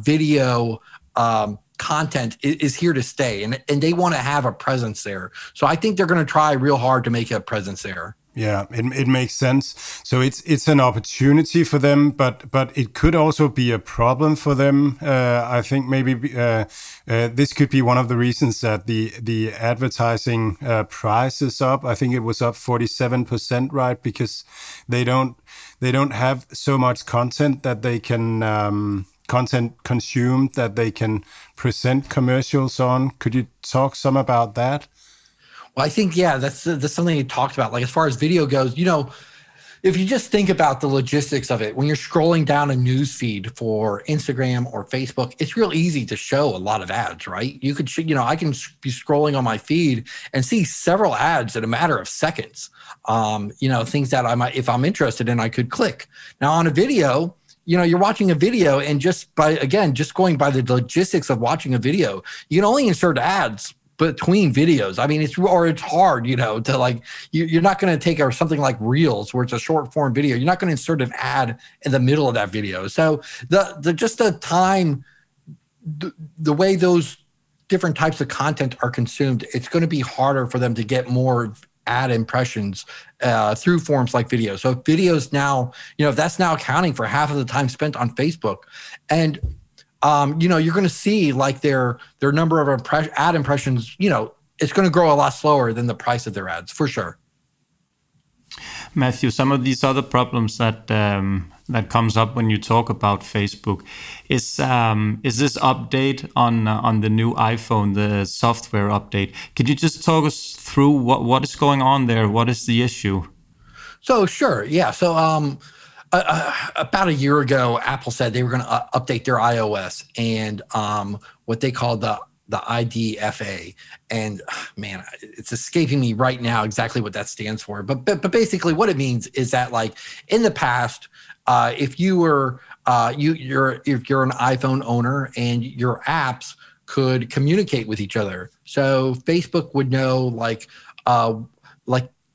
video content is here to stay, and they want to have a presence there. So I think they're going to try real hard to make a presence there. Yeah, it makes sense. So it's an opportunity for them, but it could also be a problem for them. I think maybe this could be one of the reasons that the advertising price is up. I think it was up 47%, right? Because they don't have so much content that they can content consumed that they can present commercials on. Could you talk some about that? Well, I think, that's something you talked about. Like as far as video goes, if you just think about the logistics of it, when you're scrolling down a news feed for Instagram or Facebook, it's real easy to show a lot of ads, right? You could, I can be scrolling on my feed and see several ads in a matter of seconds. Things that I might, if I'm interested in, I could click. Now on a video, you're watching a video, and just going by the logistics of watching a video, you can only insert ads between videos. I mean, it's hard, to like, you're not going to take something like Reels where it's a short form video. You're not going to insert an ad in the middle of that video. So the way those different types of content are consumed, it's going to be harder for them to get more ad impressions through forms like video. So if videos now, if that's now accounting for half of the time spent on Facebook, and you're going to see like their number of ad impressions, it's going to grow a lot slower than the price of their ads for sure. Matthew, some of these other problems that comes up when you talk about Facebook is this update on the new iPhone, the software update. Could you just talk us through what is going on there? What is the issue? So sure, yeah. So about a year ago, Apple said they were going to update their iOS and what they call the IDFA. And man, it's escaping me right now exactly what that stands for. But basically, what it means is that like in the past, if you were if you're an iPhone owner and your apps could communicate with each other, so Facebook would know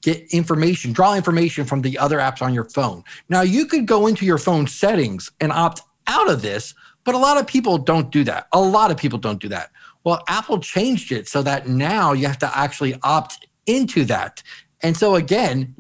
get information, draw information from the other apps on your phone. Now, you could go into your phone settings and opt out of this, but a lot of people don't do that. Well, Apple changed it so that now you have to actually opt into that. And so again,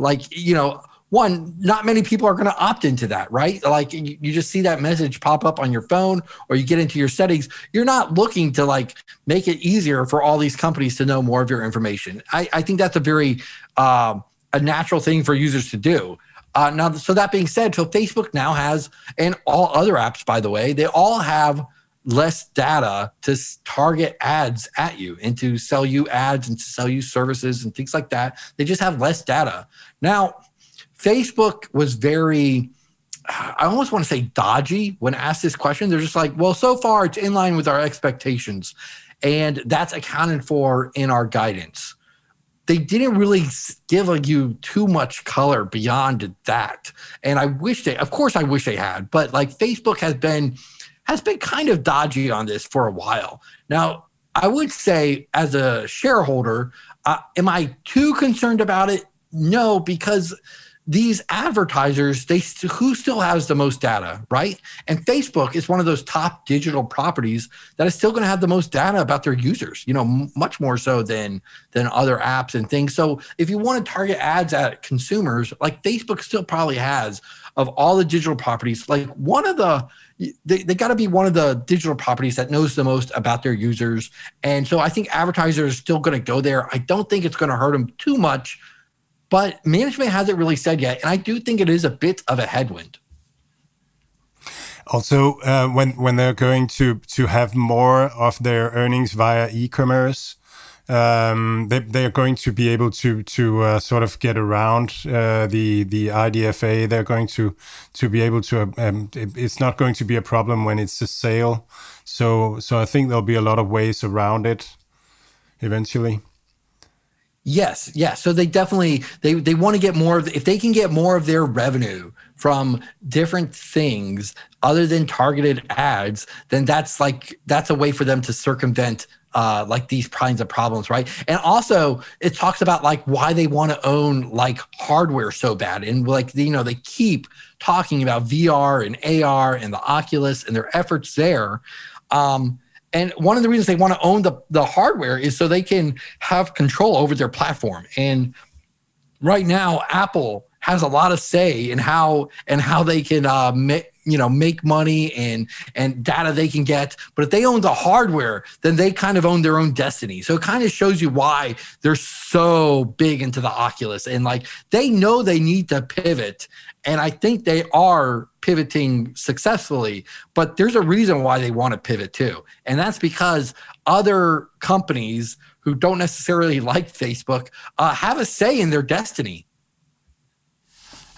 one, not many people are going to opt into that, right? Like you just see that message pop up on your phone or you get into your settings. You're not looking to like make it easier for all these companies to know more of your information. I think that's a very a natural thing for users to do. Now, so that being said, so Facebook now has, and all other apps, by the way, they all have less data to target ads at you and to sell you ads and to sell you services and things like that. They just have less data. Now, Facebook was very, I almost want to say dodgy when asked this question. They're just like, well, so far it's in line with our expectations and that's accounted for in our guidance. They didn't really give you too much color beyond that. And I wish they had, but like Facebook has been kind of dodgy on this for a while. Now, I would say as a shareholder, am I too concerned about it? No, because these advertisers, who still has the most data, right? And Facebook is one of those top digital properties that is still going to have the most data about their users, much more so than other apps and things. So if you want to target ads at consumers, like Facebook still probably has, of all the digital properties, like they got to be one of the digital properties that knows the most about their users. And so I think advertisers are still going to go there. I don't think it's going to hurt them too much, but management hasn't really said yet. And I do think it is a bit of a headwind. Also, when they're going to have more of their earnings via e-commerce, they are going to be able to sort of get around the IDFA. They're going to be able to. It's not going to be a problem when it's a sale. So I think there'll be a lot of ways around it, eventually. Yes, yes. So they definitely they want to get more. If they can get more of their revenue from different things other than targeted ads, then that's a way for them to circumvent like these kinds of problems, right? And also it talks about like why they want to own like hardware so bad. And like, they keep talking about VR and AR and the Oculus and their efforts there. And one of the reasons they want to own the hardware is so they can have control over their platform. And right now, Apple has a lot of say in how they can make money and data they can get. But if they own the hardware, then they kind of own their own destiny. So it kind of shows you why they're so big into the Oculus. And like, they know they need to pivot. And I think they are pivoting successfully, but there's a reason why they want to pivot too. And that's because other companies who don't necessarily like Facebook have a say in their destiny.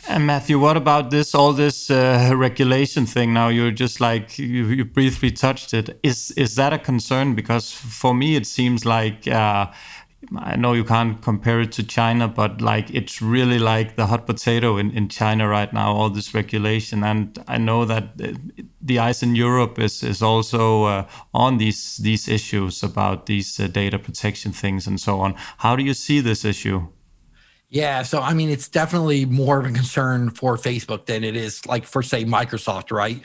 And Matthew, what about all this regulation thing now? You're just like, you briefly touched it. Is that a concern? Because for me, it seems like, I know you can't compare it to China, but like it's really like the hot potato in China right now, all this regulation. And I know that the eyes in Europe is also on these issues about these data protection things and so on. How do you see this issue? Yeah, so I mean, it's definitely more of a concern for Facebook than it is like for, say, Microsoft, right?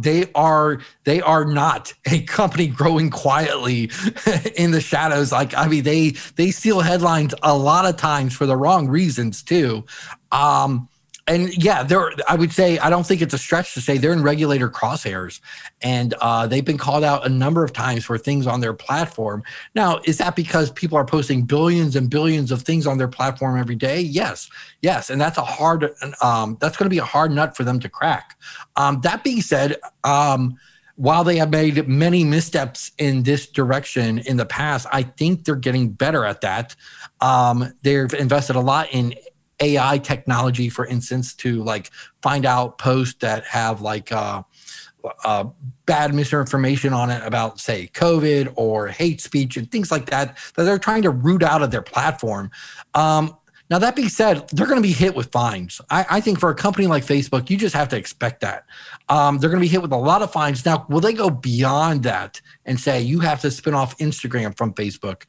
They are not a company growing quietly in the shadows. Like, I mean, they steal headlines a lot of times for the wrong reasons too. And yeah, I would say, I don't think it's a stretch to say they're in regulator crosshairs, and they've been called out a number of times for things on their platform. Now, is that because people are posting billions and billions of things on their platform every day? Yes. And that's that's going to be a hard nut for them to crack. That being said, while they have made many missteps in this direction in the past, I think they're getting better at that. They've invested a lot in AI technology, for instance, to like find out posts that have like bad misinformation on it about, say, COVID or hate speech and things like that they're trying to root out of their platform. Now, that being said, they're going to be hit with fines. I think for a company like Facebook, you just have to expect that. They're going to be hit with a lot of fines. Now, will they go beyond that and say, you have to spin off Instagram from Facebook?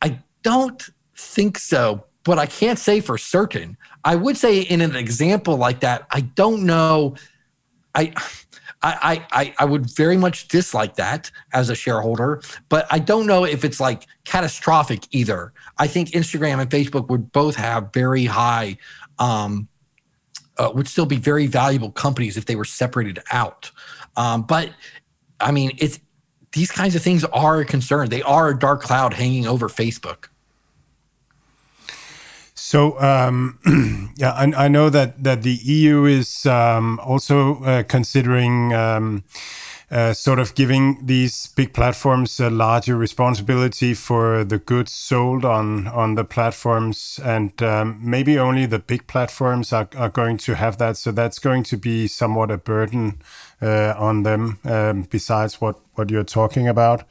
I don't think so. But I can't say for certain. I would say in an example like that, I don't know. I would very much dislike that as a shareholder, but I don't know if it's like catastrophic either. I think Instagram and Facebook would both have very high would still be very valuable companies if they were separated out. But I mean, it's these kinds of things are a concern. They are a dark cloud hanging over Facebook. So yeah, I know that the EU is also considering sort of giving these big platforms a larger responsibility for the goods sold on the platforms, and maybe only the big platforms are going to have that. So that's going to be somewhat a burden on them, besides what you're talking about,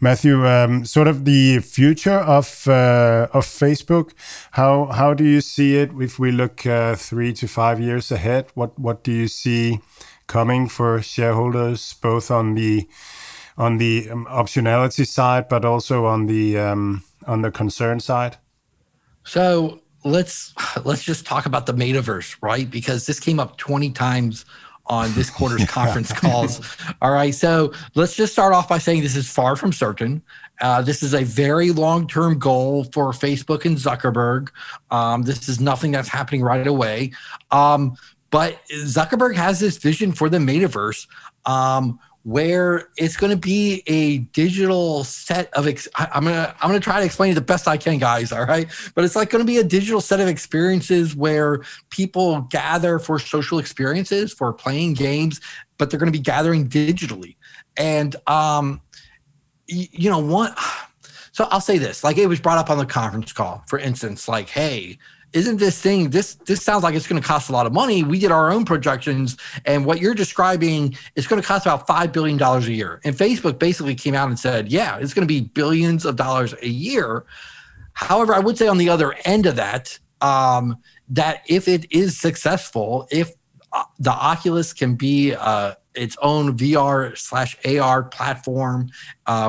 Matthew. Sort of the future of Facebook. How do you see it if we look 3 to 5 years ahead? What do you see coming for shareholders, both on the optionality side, but also on the concern side? So let's just talk about the metaverse, right? Because this came up 20 times on this quarter's conference calls. All right, so let's just start off by saying this is far from certain. This is a very long-term goal for Facebook and Zuckerberg. This is nothing that's happening right away. But Zuckerberg has this vision for the metaverse where it's going to be a digital set of I'm going to try to explain it the best I can, guys, all right? But it's like going to be a digital set of experiences where people gather for social experiences, for playing games, but they're going to be gathering digitally. And you know what? So I'll say this, like it was brought up on the conference call, for instance, like, hey, isn't this thing, this sounds like it's going to cost a lot of money. We did our own projections, and what you're describing is going to cost about $5 billion a year. And Facebook basically came out and said, yeah, it's going to be billions of dollars a year. However, I would say on the other end of that, that if it is successful, if the Oculus can be its own VR/AR platform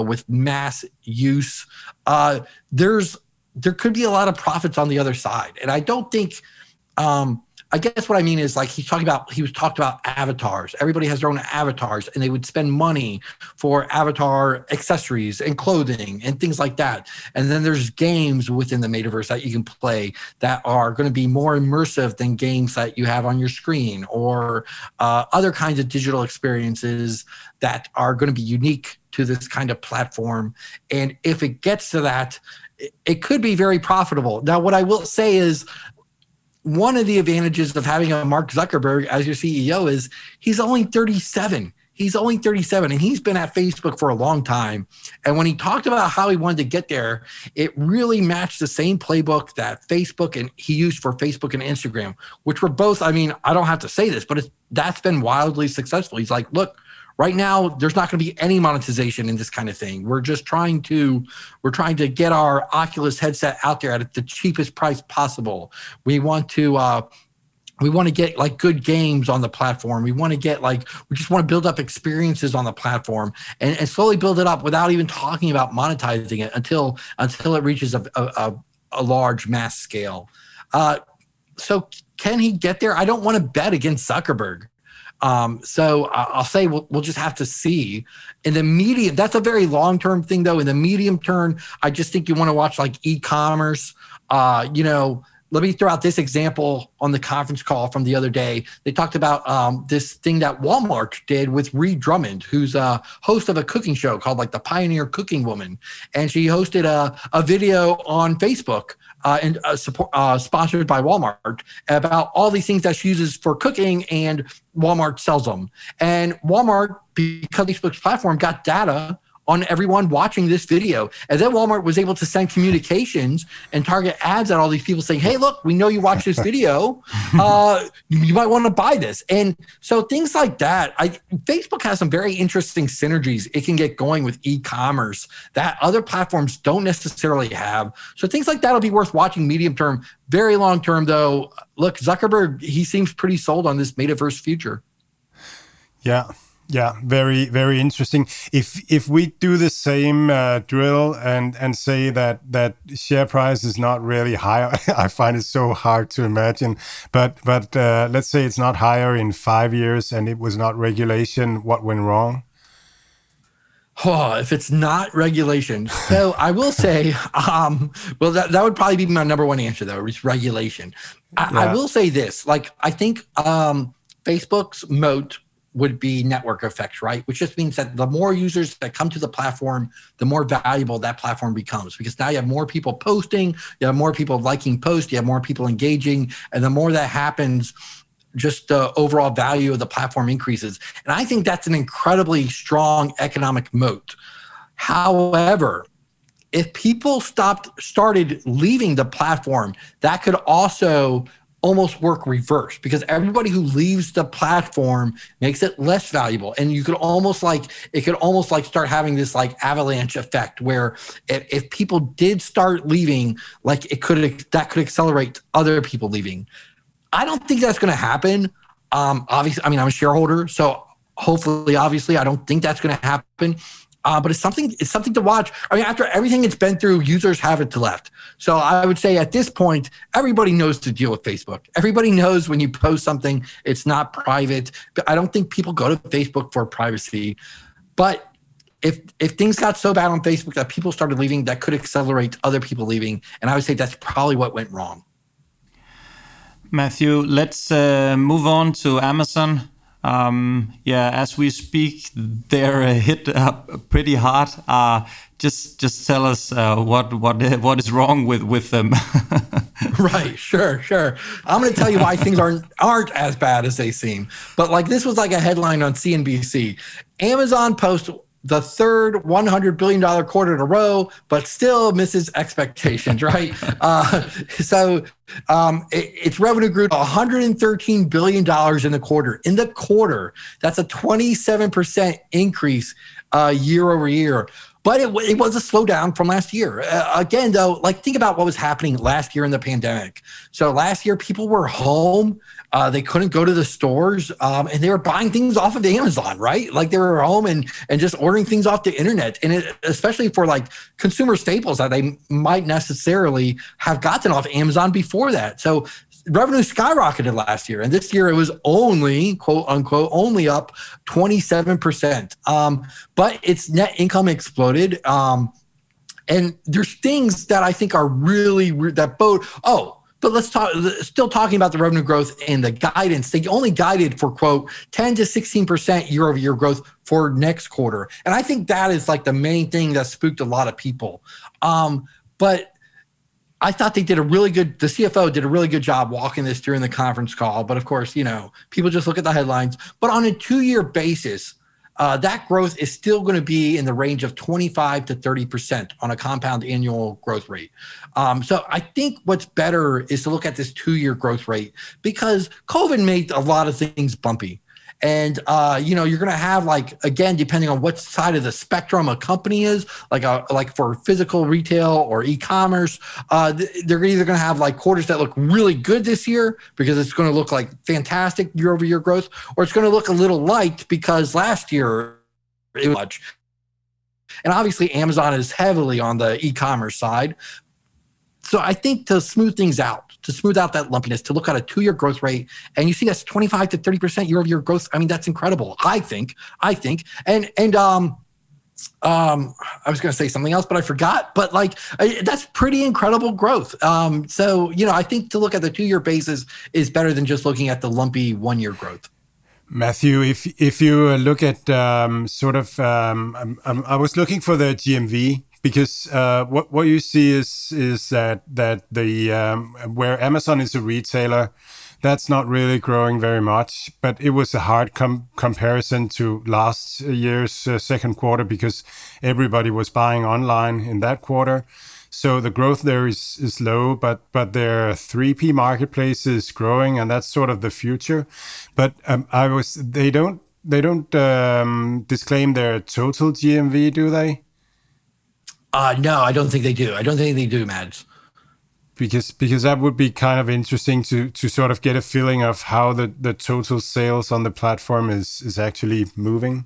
with mass use, there could be a lot of profits on the other side. And I don't think, I guess what I mean is like he was talking about avatars. Everybody has their own avatars, and they would spend money for avatar accessories and clothing and things like that. And then there's games within the metaverse that you can play that are going to be more immersive than games that you have on your screen, or other kinds of digital experiences that are going to be unique to this kind of platform. And if it gets to that, it could be very profitable. Now, what I will say is one of the advantages of having a Mark Zuckerberg as your CEO is he's only 37. He's only 37, and he's been at Facebook for a long time. And when he talked about how he wanted to get there, it really matched the same playbook that Facebook and he used for Facebook and Instagram, which were both, I mean, I don't have to say this, but that's been wildly successful. He's like, look, right now, there's not going to be any monetization in this kind of thing. We're just trying to get our Oculus headset out there at the cheapest price possible. We want to get like good games on the platform. We just want to build up experiences on the platform and slowly build it up without even talking about monetizing it until it reaches a large mass scale. So can he get there? I don't want to bet against Zuckerberg. So I'll say we'll just have to see. In the medium, that's a very long-term thing, though. In the medium term, I just think you want to watch like e-commerce. Let me throw out this example on the conference call from the other day. They talked about this thing that Walmart did with Ree Drummond, who's a host of a cooking show called like the Pioneer Cooking Woman, and she hosted a video on Facebook. And sponsored by Walmart about all these things that she uses for cooking, and Walmart sells them. And Walmart, because Facebook's platform, got data on everyone watching this video. And then Walmart was able to send communications and target ads at all these people saying, hey, look, we know you watched this video. You might want to buy this. And so things like that, Facebook has some very interesting synergies. It can get going with e-commerce that other platforms don't necessarily have. So things like that will be worth watching medium term. Very long term, though, look, Zuckerberg, he seems pretty sold on this metaverse future. Yeah. Yeah, very, very interesting. If we do the same drill and say that share price is not really higher, I find it so hard to imagine. But let's say it's not higher in 5 years, and it was not regulation. What went wrong? Oh, if it's not regulation. So I will say, that would probably be my number one answer, though, is regulation. I will say this, like, I think Facebook's moat would be network effects, right? Which just means that the more users that come to the platform, the more valuable that platform becomes, because now you have more people posting, you have more people liking posts, you have more people engaging. And the more that happens, just the overall value of the platform increases. And I think that's an incredibly strong economic moat. However, if people started leaving the platform, that could also almost work reverse, because everybody who leaves the platform makes it less valuable. And you could almost like, it could almost like start having this like avalanche effect where if people did start leaving, like it could, that could accelerate other people leaving. I don't think that's going to happen. Obviously, I mean, I'm a shareholder, so hopefully, obviously, I don't think that's going to happen. But it's something to watch. I mean, after everything it's been through, users haven't left. So I would say at this point, everybody knows to deal with Facebook. Everybody knows when you post something, it's not private. But I don't think people go to Facebook for privacy. But if things got so bad on Facebook that people started leaving, that could accelerate other people leaving. And I would say that's probably what went wrong. Matthew, let's move on to Amazon. As we speak, they're hit up pretty hard. Just tell us what is wrong with them. Right, sure. I'm going to tell you why things aren't as bad as they seem. But like this was like a headline on CNBC. Amazon posts the third $100 billion quarter in a row, but still misses expectations, right? Its revenue grew to $113 billion in the quarter. In the quarter, that's a 27% increase year over year. But it was a slowdown from last year. Again, though, like think about what was happening last year in the pandemic. So last year, people were home. They couldn't go to the stores and they were buying things off of Amazon, right? Like they were home and just ordering things off the internet. And especially for like consumer staples that they might necessarily have gotten off Amazon before that. So revenue skyrocketed last year. And this year it was only, quote unquote, only up 27%. But its net income exploded. And there's things that I think are really that bode. But let's talk, still talking about the revenue growth and the guidance. They only guided for, quote, 10 to 16% year over year growth for next quarter. And I think that is like the main thing that spooked a lot of people. But I thought the CFO did a really good job walking this during the conference call. But of course, you know, people just look at the headlines. But on a 2-year basis, that growth is still going to be in the range of 25 to 30% on a compound annual growth rate. So I think what's better is to look at this 2-year growth rate, because COVID made a lot of things bumpy. And, you know, you're going to have like, again, depending on what side of the spectrum a company is, like for physical retail or e-commerce, they're either going to have like quarters that look really good this year because it's going to look like fantastic year over year growth, or it's going to look a little light because last year it was much. And obviously Amazon is heavily on the e-commerce side. So I think to smooth out that lumpiness, to look at a 2-year growth rate. And you see that's 25 to 30% year over year growth. I mean, that's incredible. I think. And I was going to say something else, but I forgot. But like, that's pretty incredible growth. So, you know, I think to look at the 2-year basis is better than just looking at the lumpy 1-year growth. Matthew, if you look at I was looking for the GMV. Because what you see is that the where Amazon is a retailer, that's not really growing very much. But it was a hard comparison to last year's second quarter because everybody was buying online in that quarter. So the growth there is low, but their 3P marketplace is growing, and that's sort of the future. But they don't disclaim their total GMV, do they? No, I don't think they do. I don't think they do, Mads. Because that would be kind of interesting to sort of get a feeling of how the total sales on the platform is actually moving.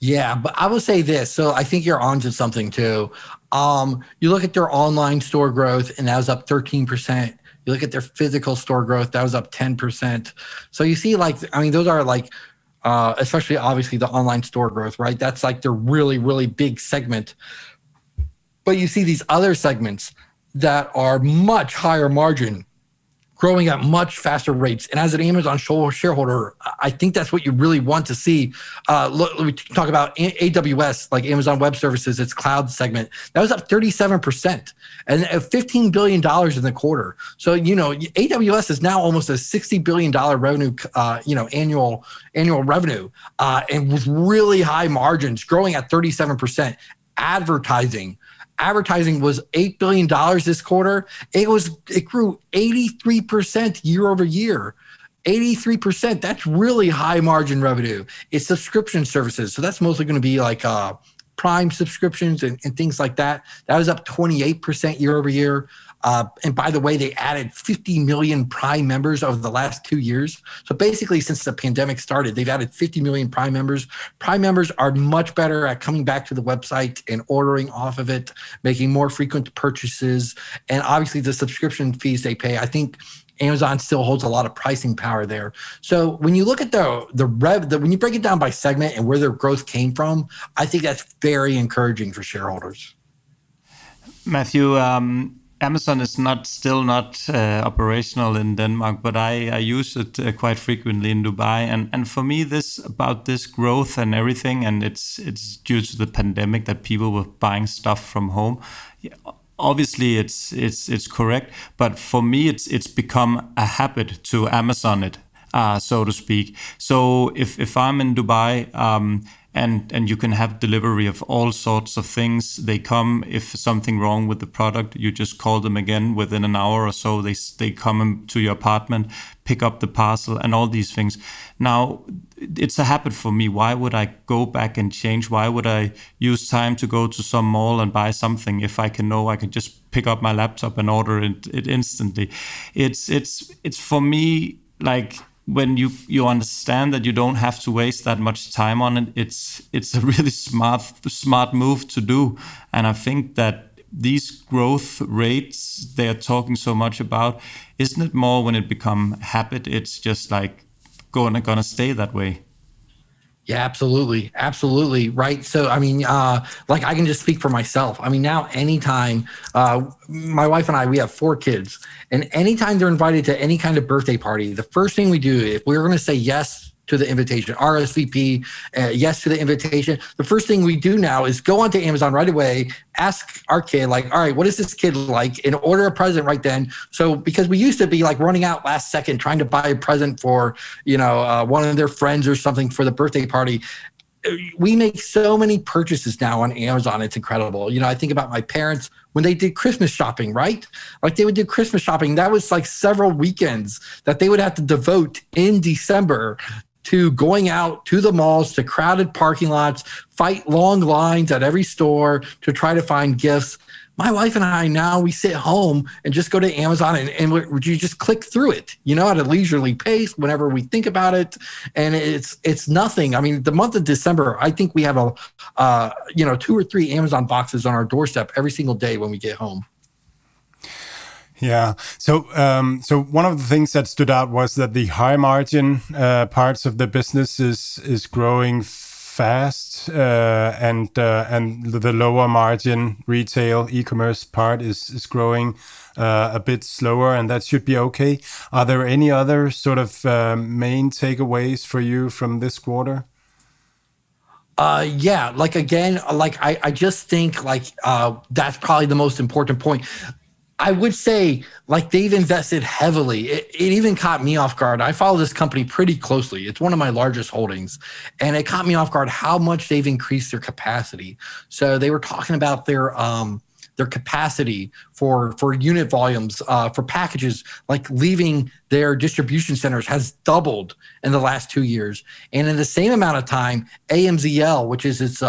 Yeah, but I will say this. So I think you're onto something too. You look at their online store growth, and that was up 13%. You look at their physical store growth, that was up 10%. So you see, like, I mean, those are like, especially obviously the online store growth, right? That's like their really, really big segment. But you see these other segments that are much higher margin, growing at much faster rates. And as an Amazon shareholder, I think that's what you really want to see. We talk about AWS, like Amazon Web Services, its cloud segment. That was up 37% and $15 billion in the quarter. So, you know, AWS is now almost a $60 billion revenue, annual revenue, and with really high margins, growing at 37%. Advertising was $8 billion this quarter. It grew 83% year over year. 83%, that's really high margin revenue. It's subscription services. So that's mostly going to be like Prime subscriptions and things like that. That was up 28% year over year. And by the way, they added 50 million Prime members over the last 2 years. So basically, since the pandemic started, they've added 50 million Prime members. Prime members are much better at coming back to the website and ordering off of it, making more frequent purchases. And obviously, the subscription fees they pay, I think Amazon still holds a lot of pricing power there. So when you look at when you break it down by segment and where their growth came from, I think that's very encouraging for shareholders. Matthew, Amazon is still not operational in Denmark, but I use it quite frequently in Dubai. And for me, this growth and everything, and it's due to the pandemic that people were buying stuff from home. Yeah, obviously, it's correct, but for me, it's become a habit to Amazon it, so to speak. So if I'm in Dubai, and you can have delivery of all sorts of things. They come. If something wrong with the product, you just call them again within an hour or so. They come to your apartment, pick up the parcel, and all these things. Now, it's a habit for me. Why would I go back and change? Why would I use time to go to some mall and buy something if I can know I can just pick up my laptop and order it instantly? It's for me like, when you understand that you don't have to waste that much time on it, it's a really smart move to do. And I think that these growth rates they are talking so much about, isn't it more when it become habit? It's just like gonna stay that way. Yeah, absolutely, right? So, I mean, like I can just speak for myself. I mean, now anytime, my wife and I, we have 4 kids, and anytime they're invited to any kind of birthday party, the first thing we do, if we're going to say yes to the invitation, RSVP, yes to the invitation, the first thing we do now is go onto Amazon right away, ask our kid, like, all right, what is this kid like? And order a present right then. So, because we used to be like running out last second, trying to buy a present for, one of their friends or something for the birthday party. We make so many purchases now on Amazon. It's incredible. I think about my parents when they did Christmas shopping, right? Like they would do Christmas shopping. That was like several weekends that they would have to devote in December to going out to the malls, to crowded parking lots, fight long lines at every store to try to find gifts. My wife and I now, we sit home and just go to Amazon and you just click through it, at a leisurely pace whenever we think about it. And it's nothing. I mean, the month of December, I think we have 2 or 3 Amazon boxes on our doorstep every single day when we get home. Yeah. So one of the things that stood out was that the high margin parts of the business is growing fast, and the lower margin retail e-commerce part is growing a bit slower, and that should be okay. Are there any other sort of main takeaways for you from this quarter? Yeah. Like again, like I just think like that's probably the most important point. I would say like they've invested heavily. It even caught me off guard. I follow this company pretty closely. It's one of my largest holdings, and it caught me off guard how much they've increased their capacity. So they were talking about their capacity for unit volumes, for packages, like leaving their distribution centers has doubled in the last 2 years. And in the same amount of time, AMZL, which is its,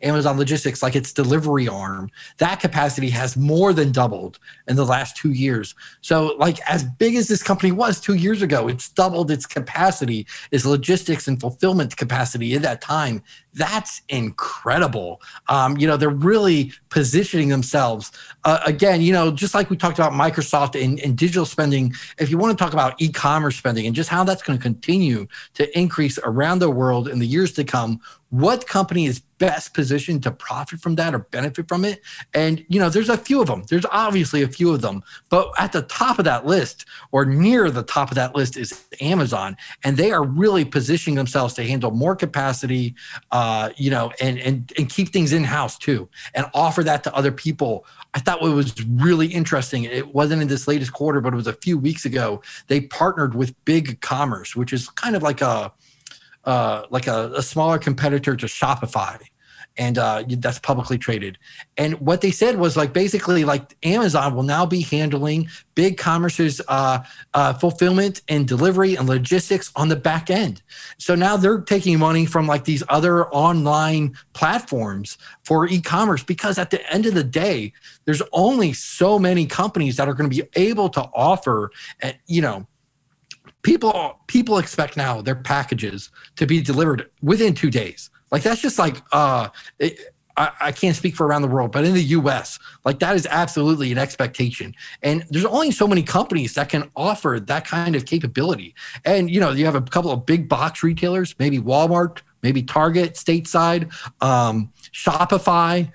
Amazon Logistics, like its delivery arm, that capacity has more than doubled in the last 2 years. So like as big as this company was 2 years ago, it's doubled its capacity, its logistics and fulfillment capacity in that time. That's incredible. They're really positioning themselves. Again, just like we talked about Microsoft and digital spending, if you want to talk about e-commerce spending and just how that's going to continue to increase around the world in the years to come, what company is best positioned to profit from that or benefit from it? And, you know, there's a few of them. There's obviously a few of them. But at the top of that list, or near the top of that list, is Amazon. And they are really positioning themselves to handle more capacity, you know, and keep things in-house too, and offer that to other people. I thought what was really interesting, it wasn't in this latest quarter, but it was a few weeks ago, they partnered with BigCommerce, which is kind of like a smaller competitor to Shopify, and that's publicly traded. And what they said was basically Amazon will now be handling BigCommerce's fulfillment and delivery and logistics on the back end. So now they're taking money from these other online platforms for e-commerce, because at the end of the day, there's only so many companies that are going to be able to offer, People expect now their packages to be delivered within 2 days. That's just I can't speak for around the world, but in the US, that is absolutely an expectation. And there's only so many companies that can offer that kind of capability. And, you have a couple of big box retailers, maybe Walmart, maybe Target, stateside, Shopify,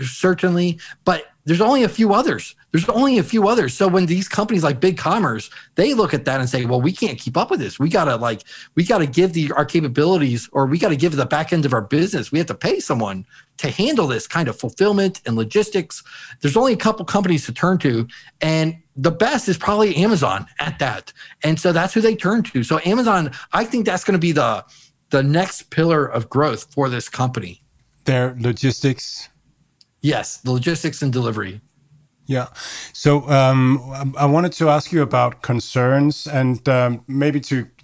certainly, but there's only a few others. So when these companies like BigCommerce, they look at that and say, well, we can't keep up with this. We got to give our capabilities, or we got to give the back end of our business. We have to pay someone to handle this kind of fulfillment and logistics. There's only a couple companies to turn to, and the best is probably Amazon at that. And so that's who they turn to. So Amazon, I think that's going to be the next pillar of growth for this company. Their logistics. Yes, the logistics and delivery. Yeah. So I wanted to ask you about concerns, and maybe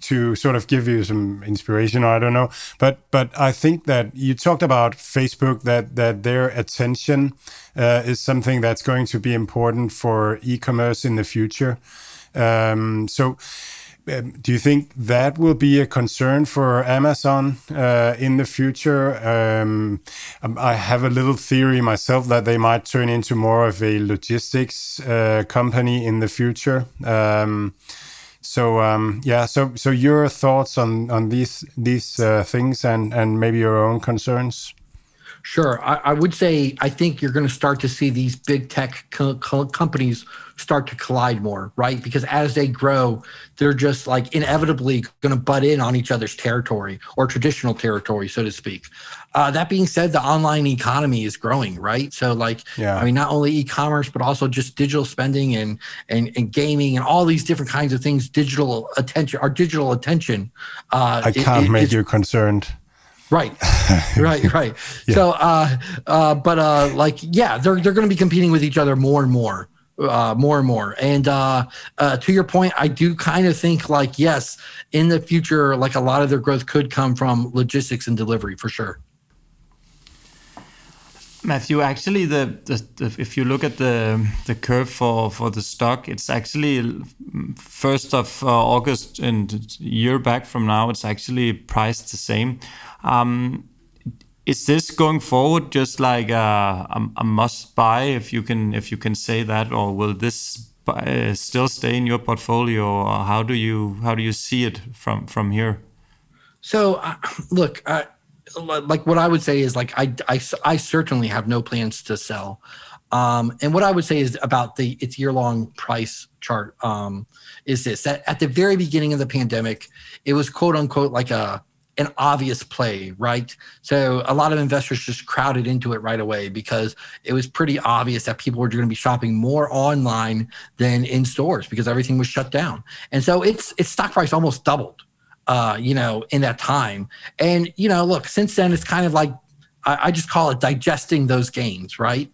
to sort of give you some inspiration, or I don't know. But I think that you talked about Facebook, that their attention is something that's going to be important for e-commerce in the future. Do you think that will be a concern for Amazon in the future? I have a little theory myself that they might turn into more of a logistics company in the future. So your thoughts on these things and maybe your own concerns? Sure. I would say I think you're going to start to see these big tech companies start to collide more, right? Because as they grow, they're just inevitably going to butt in on each other's territory, or traditional territory, so to speak. That being said, the online economy is growing, right? So not only e-commerce, but also just digital spending and gaming and all these different kinds of things, digital attention. I can't make you concerned. Right. Yeah. So, they're going to be competing with each other more and more. And to your point, I do kind of think yes, in the future, a lot of their growth could come from logistics and delivery for sure. Matthew, actually, if you look at the curve for the stock, it's actually 1st of August, and a year back from now, it's actually priced the same. Is this going forward just a must buy, if you can say that, or will this still stay in your portfolio, or how do you see it from here? So look, what I would say is I certainly have no plans to sell. And what I would say is about its year-long price chart is this, that at the very beginning of the pandemic, it was quote unquote an obvious play, right? So a lot of investors just crowded into it right away because it was pretty obvious that people were going to be shopping more online than in stores because everything was shut down. And so its stock price almost doubled, in that time. And, look, since then, it's kind of I just call it digesting those gains, right?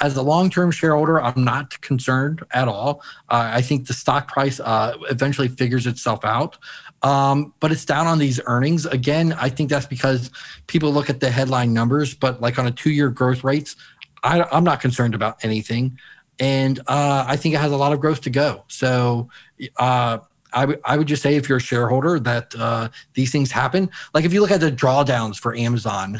As a long-term shareholder, I'm not concerned at all. I think the stock price eventually figures itself out. But it's down on these earnings. Again, I think that's because people look at the headline numbers, but on a 2-year growth rates, I'm not concerned about anything. And I think it has a lot of growth to go. So I would just say if you're a shareholder that these things happen. If you look at the drawdowns for Amazon,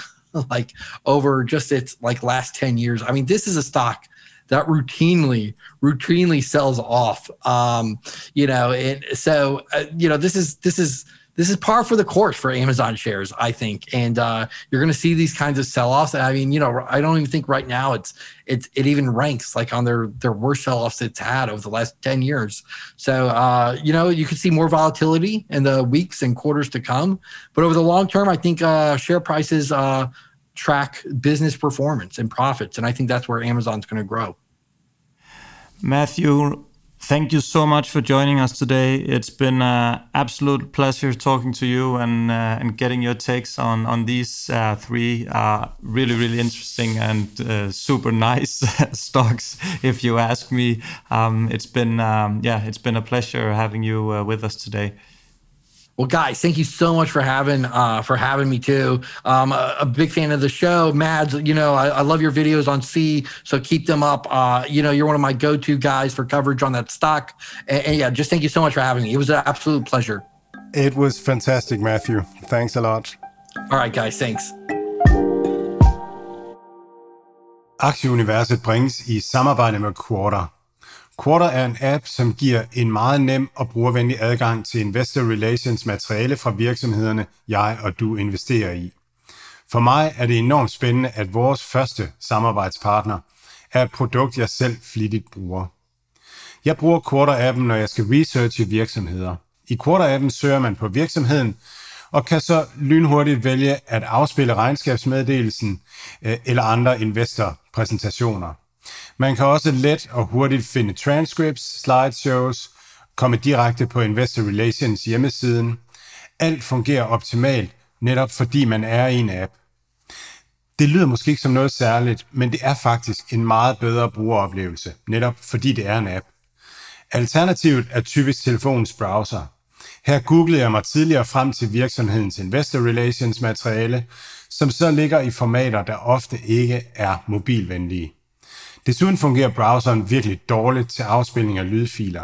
over just its last 10 years. I mean, this is a stock that routinely sells off. This is This is par for the course for Amazon shares, I think. And you're going to see these kinds of sell-offs. I mean, you know, I don't even think right now it even ranks like on their worst sell-offs it's had over the last 10 years. So, you know, you could see more volatility in the weeks and quarters to come. But over the long term, I think share prices track business performance and profits. And I think that's where Amazon's going to grow. Matthew, thank you so much for joining us today. It's been an absolute pleasure talking to you and getting your takes on these three really, really interesting and super nice stocks, if you ask me. It's been a pleasure having you with us today. Well, guys, thank you so much for having me too. A big fan of the show, Mads. You know, I love your videos on Sea, so keep them up. You know, you're one of my go-to guys for coverage on that stock. And yeah, just thank you so much for having me. It was an absolute pleasure. It was fantastic, Matthew. Thanks a lot. All right, guys. Thanks. Aktieuniverset bringes i samarbejde med Quartr. Quartr er en app, som giver en meget nem og brugervenlig adgang til investor relations materiale fra virksomhederne, jeg og du investerer i. For mig er det enormt spændende, at vores første samarbejdspartner er et produkt, jeg selv flittigt bruger. Jeg bruger Quartr-appen, når jeg skal researche virksomheder. I Quartr-appen søger man på virksomheden og kan så lynhurtigt vælge at afspille regnskabsmeddelelsen eller andre investorpræsentationer. Man kan også let og hurtigt finde transcripts, slideshows, komme direkte på Investor Relations hjemmesiden. Alt fungerer optimalt, netop fordi man er i en app. Det lyder måske ikke som noget særligt, men det er faktisk en meget bedre brugeroplevelse, netop fordi det er en app. Alternativet er typisk telefonens browser. Her googlede jeg mig tidligere frem til virksomhedens Investor Relations materiale, som så ligger i formater, der ofte ikke er mobilvenlige. Desuden fungerer browseren virkelig dårligt til afspilning af lydfiler.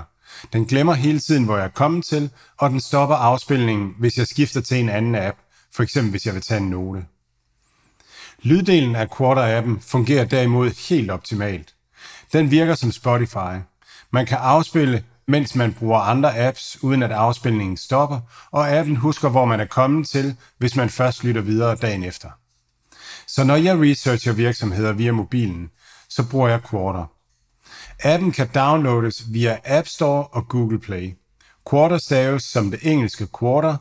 Den glemmer hele tiden, hvor jeg er kommet til, og den stopper afspilningen, hvis jeg skifter til en anden app, f.eks. hvis jeg vil tage en note. Lyddelen af Quartr-appen fungerer derimod helt optimalt. Den virker som Spotify. Man kan afspille, mens man bruger andre apps, uden at afspilningen stopper, og appen husker, hvor man er kommet til, hvis man først lytter videre dagen efter. Så når jeg researcher virksomheder via mobilen, så bruger jeg Quartr. Appen kan downloades via App Store og Google Play. Quartr staves som det engelske Quartr,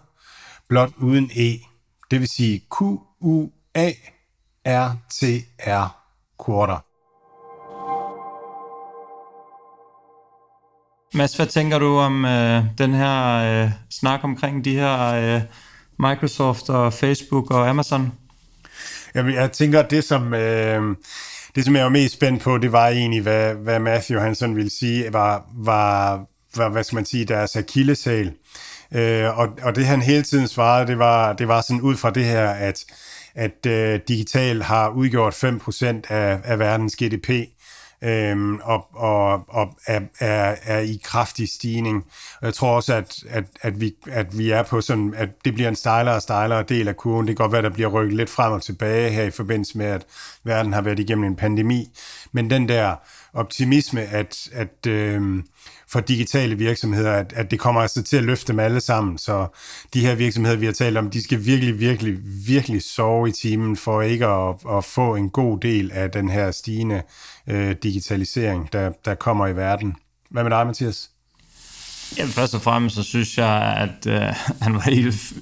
blot uden E. Det vil sige Q-U-A-R-T-R, Quartr. Mads, hvad tænker du om den her snak omkring de her Microsoft og Facebook og Amazon? Jamen, jeg tænker, det, som jeg var mest spændt på, det var egentlig, hvad Matthew Hansen ville sige, var hvad skal man sige, deres akilleshæl. Og det han hele tiden svarede, det var sådan ud fra det her, at digital har udgjort 5% af verdens GDP, og er i kraftig stigning. Og jeg tror også, at vi er på sådan, at det bliver en stejlere og stejlere del af kurven. Det kan godt være, der bliver rykket lidt frem og tilbage her i forbindelse med, at verden har været igennem en pandemi. Men den der optimisme, at for digitale virksomheder, at det kommer altså til at løfte dem alle sammen. Så de her virksomheder, vi har talt om, de skal virkelig, virkelig, virkelig sove i timen for ikke at få en god del af den her stigende digitalisering, der kommer i verden. Hvad med dig, Mathias? Ja, først og fremmest så synes jeg, at han var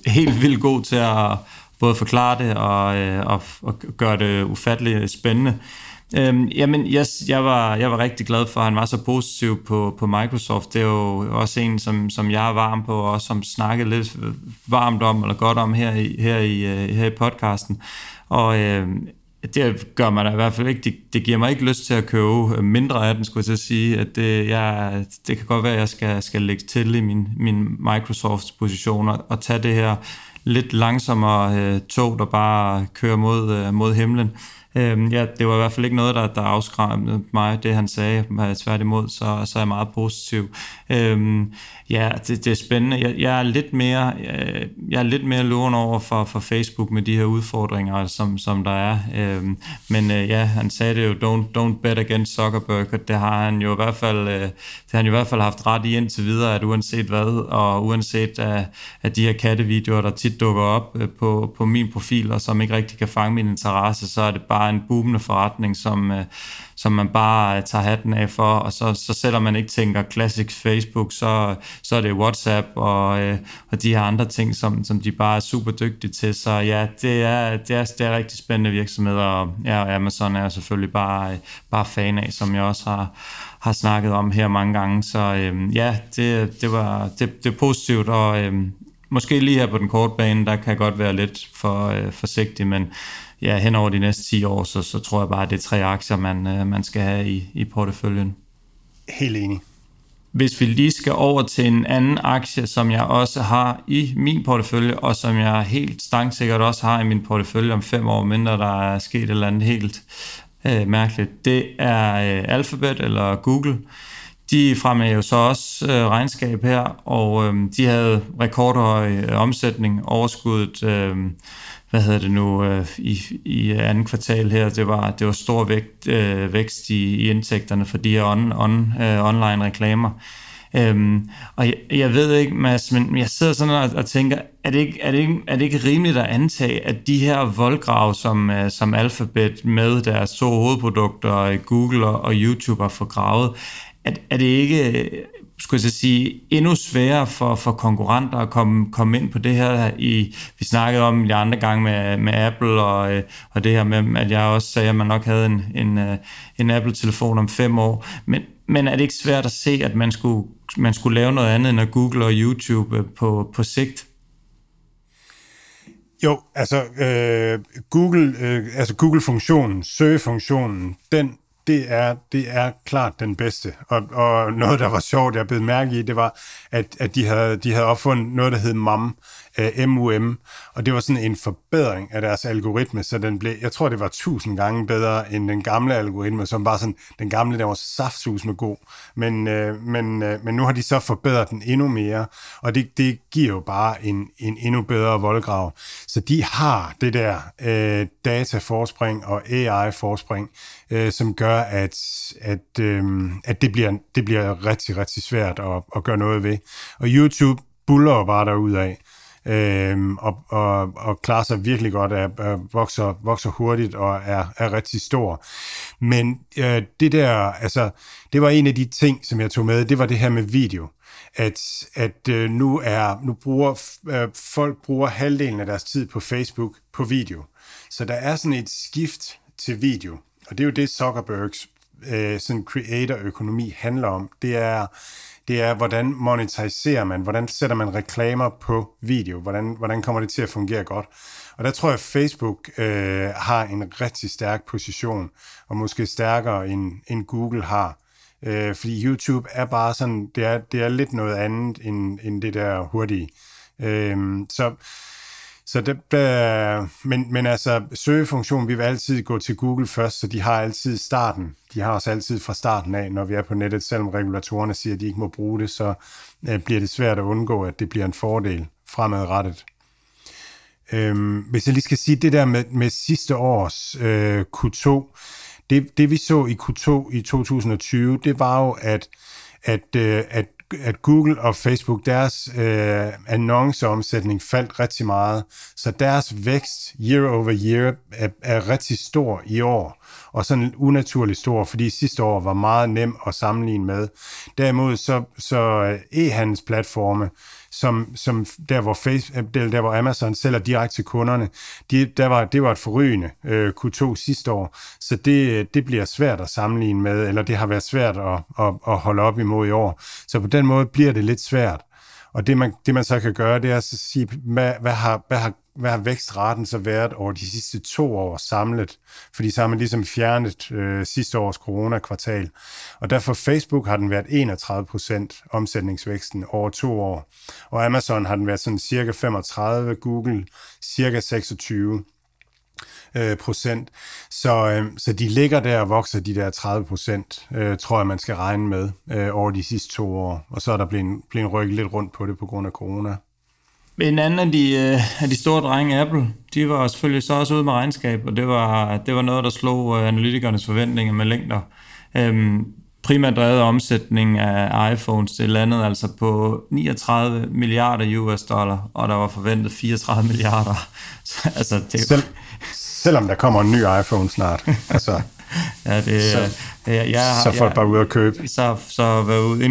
helt vildt god til at både forklare det og gøre det ufatteligt spændende. Jeg var rigtig glad for, at han var så positiv på Microsoft. Det er jo også en, som jeg er varm på, og også som snakkede lidt varmt om, eller godt om her i podcasten. Og det gør mig da i hvert fald ikke. Det giver mig ikke lyst til at købe mindre af den, skulle jeg sige. At det kan godt være, at jeg skal lægge til i min Microsoft-position og tage det her lidt langsommere tog, der bare kører mod himlen. Ja, det var i hvert fald ikke noget, der afskræmmede mig, det han sagde. Tværtimod, så er jeg meget positiv. Ja, det er spændende. Jeg er lidt mere loven over for Facebook med de her udfordringer, som der er. Men han sagde det jo, don't bet against Zuckerberg, og det har han jo i hvert fald, haft ret i indtil videre, at uanset hvad, og uanset at de her kattevideoer, der tit dukker op på min profil, og som ikke rigtig kan fange min interesse, så er det bare en boomende forretning, som man bare tager hatten af for, og så selvom man ikke tænker classic Facebook, så er det WhatsApp og de her andre ting, som de bare er super dygtige til. Så ja, det er rigtig spændende virksomheder, og Amazon er selvfølgelig bare fan af, som jeg også har snakket om her mange gange. Så ja, det er positivt, og måske lige her på den korte bane, der kan godt være lidt for forsigtig, men ja, hen over de næste 10 år, så tror jeg bare, at det er 3 aktier, man skal have i porteføljen. Helt enig. Hvis vi lige skal over til en anden aktie, som jeg også har i min portefølje, og som jeg helt stangsikkert også har i min portefølje om 5 år, mindre der er sket et eller andet helt mærkeligt, det er Alphabet eller Google. De fremhæver så også regnskab her, og de havde rekordhøj omsætning, overskuddet i andet kvartal her, det var stor vækst i indtægterne for de her online reklamer. Og jeg ved ikke, Mads, men jeg sidder sådan og tænker, er det ikke rimeligt at antage, at de her voldgrave, som Alphabet med deres 2 hovedprodukter, Google og YouTube, har fået gravet, er det ikke, skulle jeg sige, endnu sværere for konkurrenter at komme ind på det her? Vi snakkede om de andre gange med Apple, og det her med, at jeg også sagde, at man nok havde en Apple-telefon om 5 år. Men er det ikke svært at se, at man skulle lave noget andet end at Google og YouTube på sigt? Jo, altså Google-funktionen, søgefunktionen, den det er klart den bedste. Og noget, der var sjovt, jeg blev mærke i, det var, at de havde opfundet noget, der hed MUM, og det var sådan en forbedring af deres algoritme, så den blev, jeg tror, det var 1000 gange bedre end den gamle algoritme, som var sådan, den gamle, der var saftsus med god. Men nu har de så forbedret den endnu mere, og det giver jo bare en endnu bedre voldgrav. Så de har det der dataforspring og AI-forspring, som gør, at det bliver rigtig, rigtig svært at gøre noget ved. Og YouTube buller bare derudad, og klarer sig virkelig godt, vokser hurtigt og er rigtig stor. Men det der, altså, det var en af de ting, som jeg tog med, det var det her med video. At nu bruger folk halvdelen af deres tid på Facebook på video. Så der er sådan et skift til video. Og det er jo det, Zuckerbergs sådan creator-økonomi handler om. Det er, hvordan monetiserer man, hvordan sætter man reklamer på video, hvordan kommer det til at fungere godt. Og der tror jeg, at Facebook har en rigtig stærk position, og måske stærkere end Google har. Fordi YouTube er bare sådan, det er lidt noget andet end det der hurtige. Så det, men altså, søgefunktionen, vi vil altid gå til Google først, så de har altid starten. De har os altid fra starten af, når vi er på nettet. Selvom regulatorerne siger, at de ikke må bruge det, så bliver det svært at undgå, at det bliver en fordel fremadrettet. Hvis jeg lige skal sige det der med sidste års Q2. Det vi så i Q2 i 2020, det var jo, at Google og Facebook, deres annonceomsætning faldt rigtig meget, så deres vækst year over year er rigtig stor i år, og sådan unaturligt stor, fordi sidste år var meget nem at sammenligne med. Derimod så e-handelsplatforme, som der hvor Amazon sælger direkte til kunderne, det var et forrygende Q2 sidste år, så det bliver svært at sammenligne med, eller det har været svært at holde op imod i år. Så på den måde bliver det lidt svært. Og det man så kan gøre, det er at sige, hvad har hvad har vækstraten så været over de sidste 2 år samlet? Fordi så har man ligesom fjernet sidste års coronakvartal. Og derfor Facebook har den været 31% omsætningsvæksten over 2 år. Og Amazon har den været sådan cirka 35%, Google cirka 26%. Så de ligger der og vokser de der 30%, tror jeg man skal regne med, over de sidste 2 år. Og så er der blevet rykket lidt rundt på det på grund af corona. En anden af de store drenge, Apple, de var selvfølgelig så også ude med regnskab, og det var noget, der slog analytikernes forventninger med længder. Primært drevet omsætning af iPhones til landet, altså på 39 milliarder US$, og der var forventet 34 milliarder. Altså, selvom der kommer en ny iPhone snart. Altså. Ja, så folk bare ude at købe. Så var ude,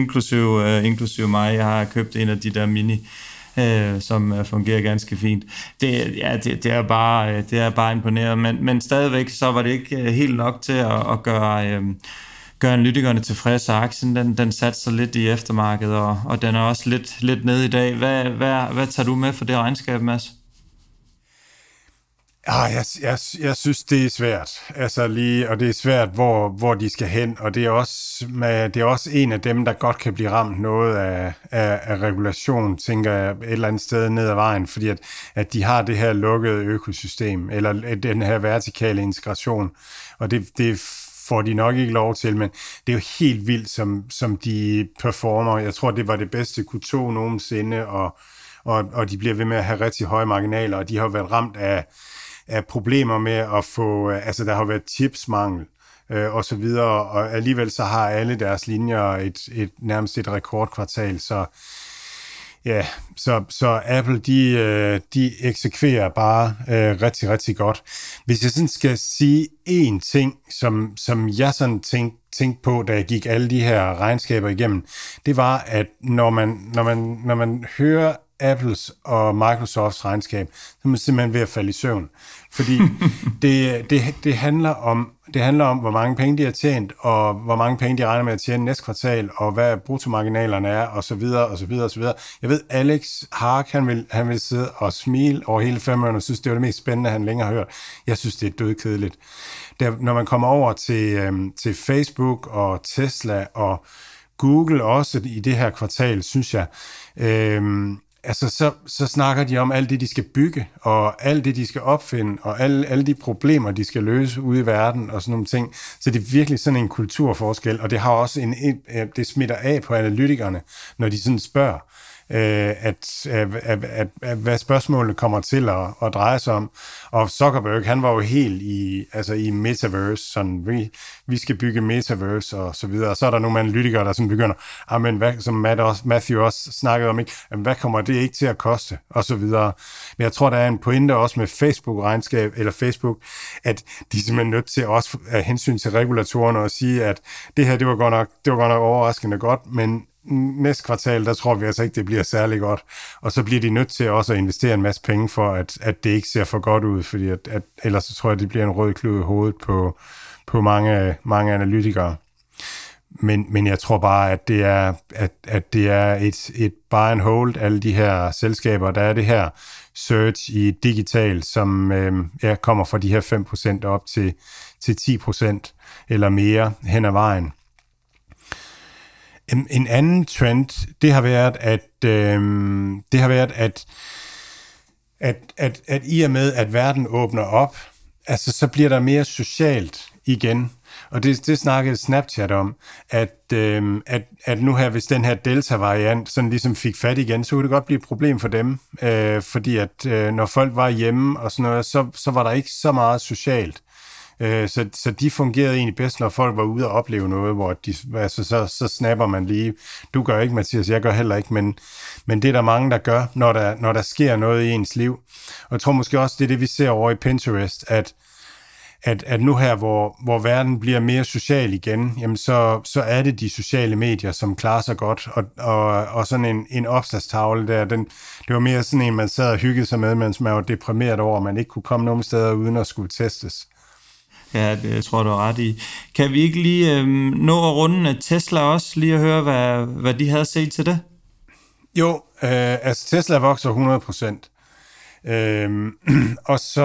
inklusive mig. Jeg har købt en af de der mini, som fungerer ganske fint. Det er bare imponerende, men stadigvæk så var det ikke helt nok til at gøre analytikerne tilfredse, og aktien den satte sig lidt i eftermarkedet, og den er også lidt nede i dag. Hvad tager du med for det regnskab, Mads? Jeg synes, det er svært. Altså lige, og det er svært, hvor de skal hen, og det er også en af dem, der godt kan blive ramt noget af regulation, tænker jeg, et eller andet sted ned ad vejen, fordi at de har det her lukkede økosystem, eller den her vertikale integration, og det får de nok ikke lov til, men det er jo helt vildt, som de performer. Jeg tror, det var det bedste Q2 nogensinde, og de bliver ved med at have rigtig høje marginaler, og de har været ramt af problemer med at få, altså der har været chipsmangel og så videre, og alligevel så har alle deres linjer et nærmest et rekordkvartal, så ja, så Apple de eksekverer bare rigtig, rigtig godt. Hvis jeg sådan skal sige én ting, som jeg sådan tænkte på, da jeg gik alle de her regnskaber igennem, det var, at når man hører Apples og Microsofts regnskab, så er man simpelthen ved at falde i søvn. Fordi det handler om, hvor mange penge de har tjent, og hvor mange penge de regner med at tjene næste kvartal, og hvad bruttomarginalerne er, og så videre, og så videre, og så videre. Jeg ved, Alex Hark, han vil sidde og smile over hele 5 år, og synes, det var det mest spændende, han længe har hørt. Jeg synes, det er dødkedeligt. Når man kommer over til Facebook og Tesla og Google også i det her kvartal, synes jeg, altså, så snakker de om alt det, de skal bygge, og alt det, de skal opfinde, og alle de problemer, de skal løse ude i verden, og sådan nogle ting. Så det er virkelig sådan en kulturforskel, og det har også det smitter af på analytikerne, når de sådan spørger, hvad spørgsmålene kommer til at dreje sig om. Og Zuckerberg, han var jo helt i metaverse, sådan, vi skal bygge metaverse og så videre. Og så er der nogle analytikere, der sådan begynder, som Matthew også snakkede om, ikke? Hvad kommer det ikke til at koste? Og så videre. Men jeg tror, der er en pointe også med Facebook-regnskab, eller Facebook, at de er simpelthen nødt til også at hensyn til regulatorerne og sige, at det her, det var godt nok overraskende godt, men næste kvartal, der tror vi altså ikke, det bliver særlig godt. Og så bliver de nødt til også at investere en masse penge for, at det ikke ser for godt ud, fordi at ellers så tror jeg, det bliver en rød klud i hovedet på mange analytikere. Men jeg tror bare, at det er et buy and hold, alle de her selskaber. Der er det her search i digital, som kommer fra de her 5% op til 10% eller mere hen ad vejen. En anden trend, det har været, at i og med, at verden åbner op, altså så bliver der mere socialt igen. Og det snakkede Snapchat om, at nu her, hvis den her Delta-variant sådan ligesom fik fat igen, så kunne det godt blive et problem for dem. Fordi at når folk var hjemme og sådan noget, så var der ikke så meget socialt. Så de fungerede egentlig bedst, når folk var ude og opleve noget, hvor de, altså, så snapper man lige. Du gør ikke, Mathias, jeg gør heller ikke, men det er der mange, der gør, når der sker noget i ens liv. Og jeg tror måske også, det er det, vi ser over i Pinterest, at nu her, hvor verden bliver mere social igen, jamen så er det de sociale medier, som klarer sig godt, og sådan en opslagstavle der, det var mere sådan en, man sad og hyggede sig med, mens man var deprimeret over, man ikke kunne komme nogen steder uden at skulle testes. Ja, det tror jeg, du har ret i. Kan vi ikke lige nå at runde Tesla også, lige at høre, hvad de havde set til det? Jo, altså Tesla vokser 100%. Og så...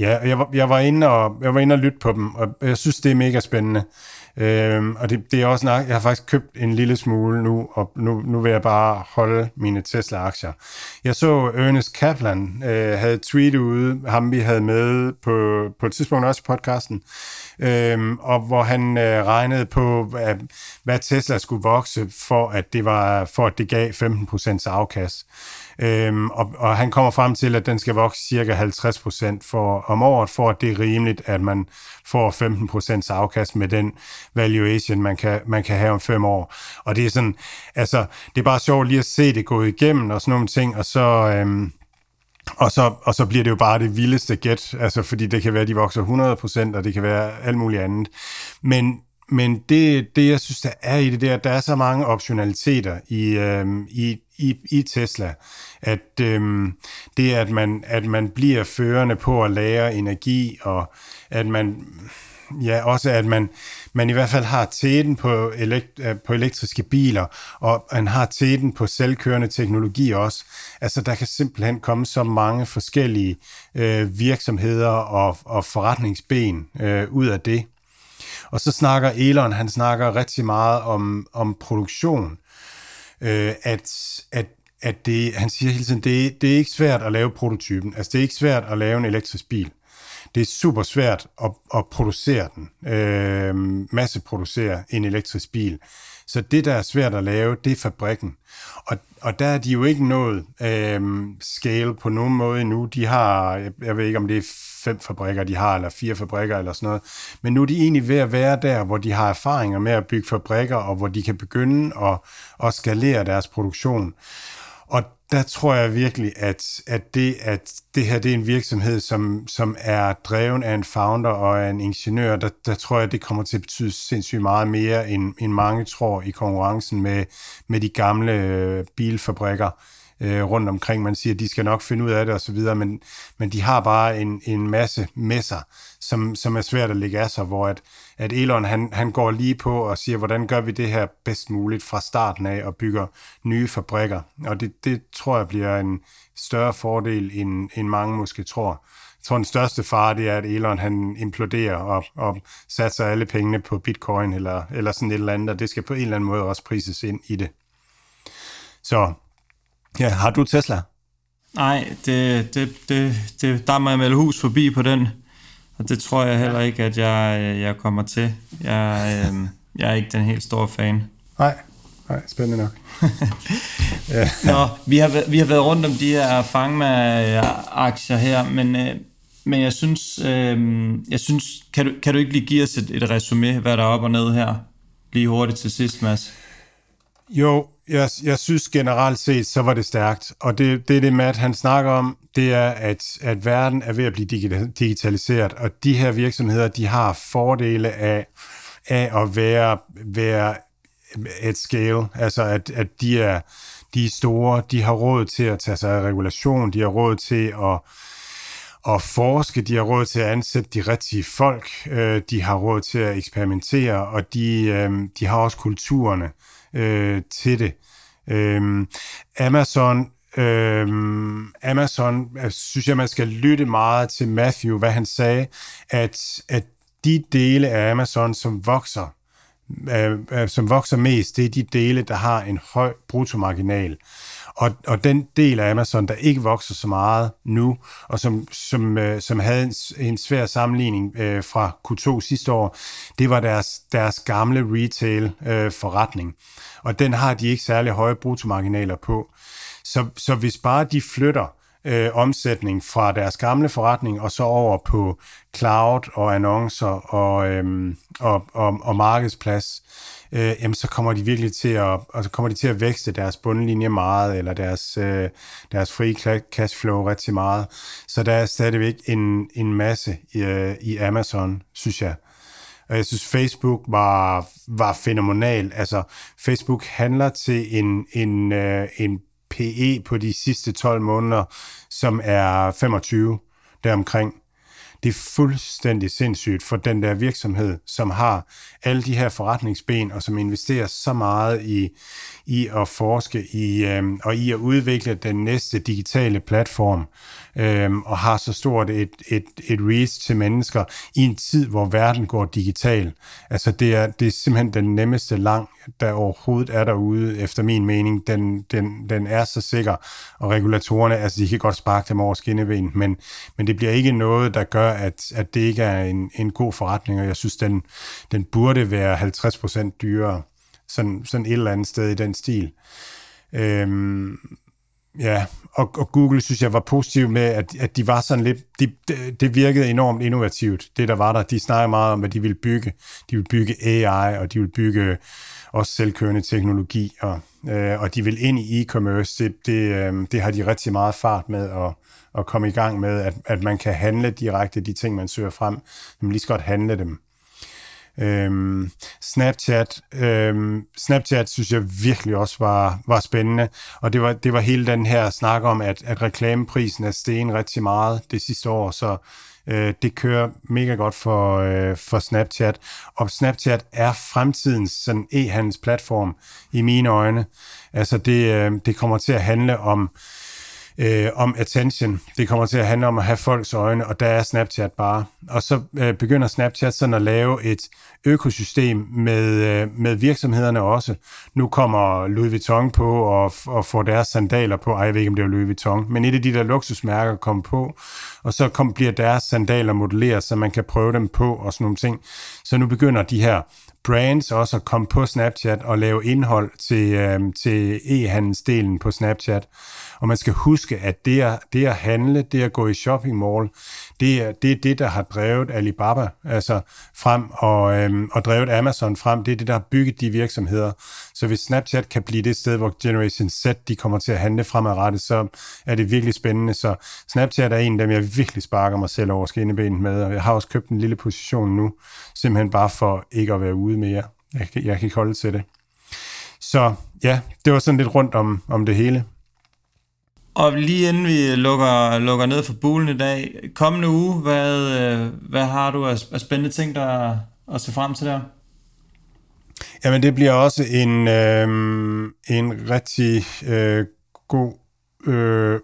Ja, jeg var inde og lytte på dem, og jeg synes, det er mega spændende. Og det er også jeg har faktisk købt en lille smule nu, og nu vil jeg bare holde mine Tesla-aktier. Jeg så Ernest Kaplan havde et tweet ude, ham vi havde med på et tidspunkt også i podcasten, og hvor han regnede på, hvad Tesla skulle vokse, for at det gav 15% afkast. Og han kommer frem til, at den skal vokse cirka 50% om året, for at det er rimeligt, at man får 15% afkast med den valuation, man kan have om 5 år. Og det er sådan, altså, det er bare sjovt lige at se det gå igennem og sådan nogle ting, og så... Og så bliver det jo bare det vildeste gæt, altså fordi det kan være, at de vokser 100%, og det kan være alt muligt andet. Men det, jeg synes, der er i det, der er så mange optionaliteter i Tesla, at det, at man bliver førende på at lære energi, og at man... Ja, også at man i hvert fald har teten på elektriske biler, og man har teten på selvkørende teknologi også. Altså, der kan simpelthen komme så mange forskellige virksomheder og forretningsben ud af det. Og så snakker Elon, han snakker rigtig meget om produktion. At det, han siger hele tiden, det er ikke svært at lave prototypen. Altså, det er ikke svært at lave en elektrisk bil. Det er super svært at producere den, masseproducere en elektrisk bil. Så det, der er svært at lave, det er fabrikken. Og der er de jo ikke nået scale på nogen måde endnu. De har, jeg ved ikke, om det er 5 fabrikker, de har, eller 4 fabrikker, eller sådan noget. Men nu er de egentlig ved at være der, hvor de har erfaringer med at bygge fabrikker, og hvor de kan begynde at skalere deres produktion. Og der tror jeg virkelig, at det her, det er en virksomhed, som er dreven af en founder og af en ingeniør. Der tror jeg, det kommer til at betyde sindssygt meget mere, end mange tror, i konkurrencen med de gamle bilfabrikker rundt omkring. Man siger, at de skal nok finde ud af det osv., men de har bare en masse med sig, som er svært at lægge af sig, hvor at Elon, han går lige på og siger, hvordan gør vi det her bedst muligt fra starten af, og bygger nye fabrikker. Og det tror jeg bliver en større fordel, end mange måske tror. Jeg tror, den største fare, det er, at Elon, han imploderer og satser alle pengene på bitcoin, eller sådan et eller andet, og det skal på en eller anden måde også prises ind i det. Så ja, har du Tesla? Nej, der må jeg melde hus forbi på den. Og det tror jeg heller ikke, at jeg kommer til. Jeg er ikke den helt store fan. Nej, spændende nok. Ja. Nå, vi har været rundt om de her Fangma-aktier her, men jeg synes, kan du ikke lige give os et resumé, hvad der er op og ned her? Lige hurtigt til sidst, Mads. Jo, jeg synes generelt set, så var det stærkt. Og det Matt, han snakker om, det er, at verden er ved at blive digitaliseret. Og de her virksomheder, de har fordele af at være at scale. Altså, at de er store, de har råd til at tage sig af regulation, de har råd til at forske, de har råd til at ansætte de rigtige folk, de har råd til at eksperimentere, og de har også kulturerne til det. Amazon, synes jeg, man skal lytte meget til Matthew, hvad han sagde, at de dele af Amazon, som vokser mest, det er de dele, der har en høj bruttomarginal. Og den del af Amazon, der ikke vokser så meget nu, og som havde en svær sammenligning fra Q2 sidste år, det var deres gamle retail-forretning. Og den har de ikke særlig høje bruttomarginaler på. Så hvis bare de flytter omsætning fra deres gamle forretning og så over på cloud og annoncer og markedsplads, så kommer de virkelig til at vækste deres bundlinje meget, eller deres frie cashflow rigtig meget. Så der er stadigvæk en masse i Amazon, synes jeg. Og jeg synes, Facebook var fænomenal. Altså, Facebook handler til en PE på de sidste 12 måneder, som er 25 deromkring. Det er fuldstændig sindssygt for den der virksomhed, som har alle de her forretningsben, og som investerer så meget i at forske i, og i at udvikle den næste digitale platform, og har så stort et reach til mennesker i en tid, hvor verden går digital. Altså det er simpelthen den nemmeste lang, der overhovedet er derude, efter min mening. Den er så sikker, og regulatorerne, altså de kan godt sparke dem over skinneben, men det bliver ikke noget, der gør, at det ikke er en god forretning, og jeg synes, den burde være 50% dyrere, sådan et eller andet sted i den stil. Ja, og Google, synes jeg, var positiv med, at de var sådan lidt... Det virkede enormt innovativt, det der var der. De snakkede meget om, hvad de ville bygge. De ville bygge AI, og de ville bygge også selvkørende teknologi, og de vil ind i e-commerce. Det har de rigtig meget fart med at komme i gang med, at man kan handle direkte de ting, man søger frem. Man lige så godt handle dem. Snapchat synes jeg virkelig også var spændende, og det var hele den her snak om, at reklameprisen er steget rigtig meget det sidste år, så det kører mega godt for Snapchat, og Snapchat er fremtidens sådan e-handelsplatform i mine øjne. Altså det kommer til at handle om attention. Det kommer til at handle om at have folks øjne, og der er Snapchat bare. Og så begynder Snapchat sådan at lave et økosystem med virksomhederne også. Nu kommer Louis Vuitton på og får deres sandaler på. Ej, jeg ved ikke, om det er Louis Vuitton, men et af de der luksusmærker kommer på, og så bliver deres sandaler modelleret, så man kan prøve dem på og sådan nogle ting. Så nu begynder de her brands også at komme på Snapchat og lave indhold til e-handelsdelen på Snapchat. Og man skal huske, at det at handle, det at gå i shopping mall, det er det, der har drevet Alibaba altså frem og drevet Amazon frem. Det er det, der har bygget de virksomheder. Så hvis Snapchat kan blive det sted, hvor Generation Z de kommer til at handle fremadrettet, så er det virkelig spændende. Så Snapchat er en af dem, jeg virkelig sparker mig selv over skinnebenet med. Og jeg har også købt en lille position nu, simpelthen bare for ikke at være ude mere. Jeg kan ikke holde til det. Så ja, det var sådan lidt rundt om det hele. Og lige inden vi lukker ned for bulen i dag, kommende uge, hvad har du af spændende ting, der at se frem til der? Jamen, det bliver også en rigtig god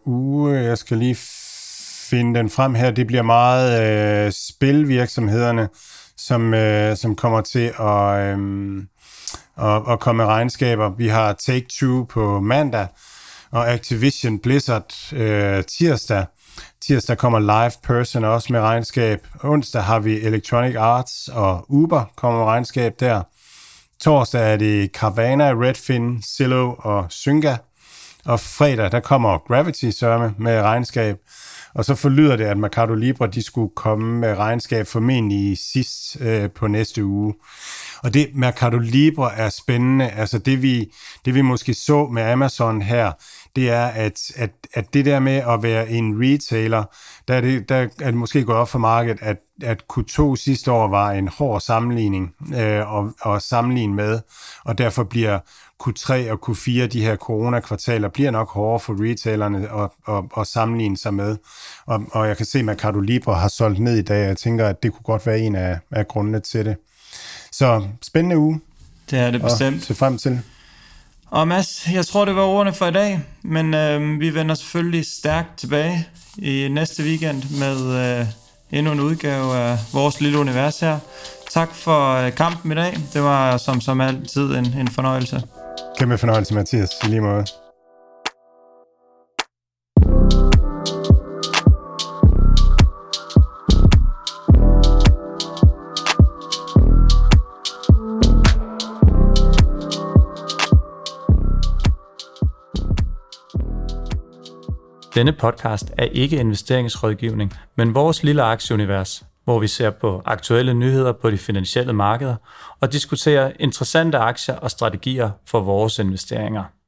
uge. Jeg skal lige finde den frem her. Det bliver meget spilvirksomhederne, som kommer til at komme med regnskaber. Vi har Take-Two på mandag, og Activision Blizzard tirsdag. Tirsdag kommer Live Person også med regnskab. Onsdag har vi Electronic Arts og Uber kommer med regnskab der. Torsdag er det Carvana, Redfin, Zillow og Zynga. Og fredag, der kommer Gravity Sørme med regnskab. Og så forlyder det, at Mercado Libre, de skulle komme med regnskab formentlig sidst på næste uge. Og det Mercado Libre er spændende. Altså det vi måske så med Amazon her, det er, at det der med at være en retailer, der er det måske gået op for markedet, at Q2 sidste år var en hård sammenligning at sammenligne med, og derfor bliver Q3 og Q4, de her coronakvartaler, bliver nok hårdere for retailerne at sammenligne sig med. Og jeg kan se, at Mercado Libre har solgt ned i dag, og jeg tænker, at det kunne godt være en af grundene til det. Så spændende uge. Det er det bestemt. Og se frem til. Og Mads, jeg tror, det var ordene for i dag, men vi vender selvfølgelig stærkt tilbage i næste weekend med endnu en udgave af vores lille univers her. Tak for kampen i dag. Det var som altid en fornøjelse. Kæmpe fornøjelse, Mathias. I lige måde. Denne podcast er ikke investeringsrådgivning, men vores lille aktieunivers, hvor vi ser på aktuelle nyheder på de finansielle markeder og diskuterer interessante aktier og strategier for vores investeringer.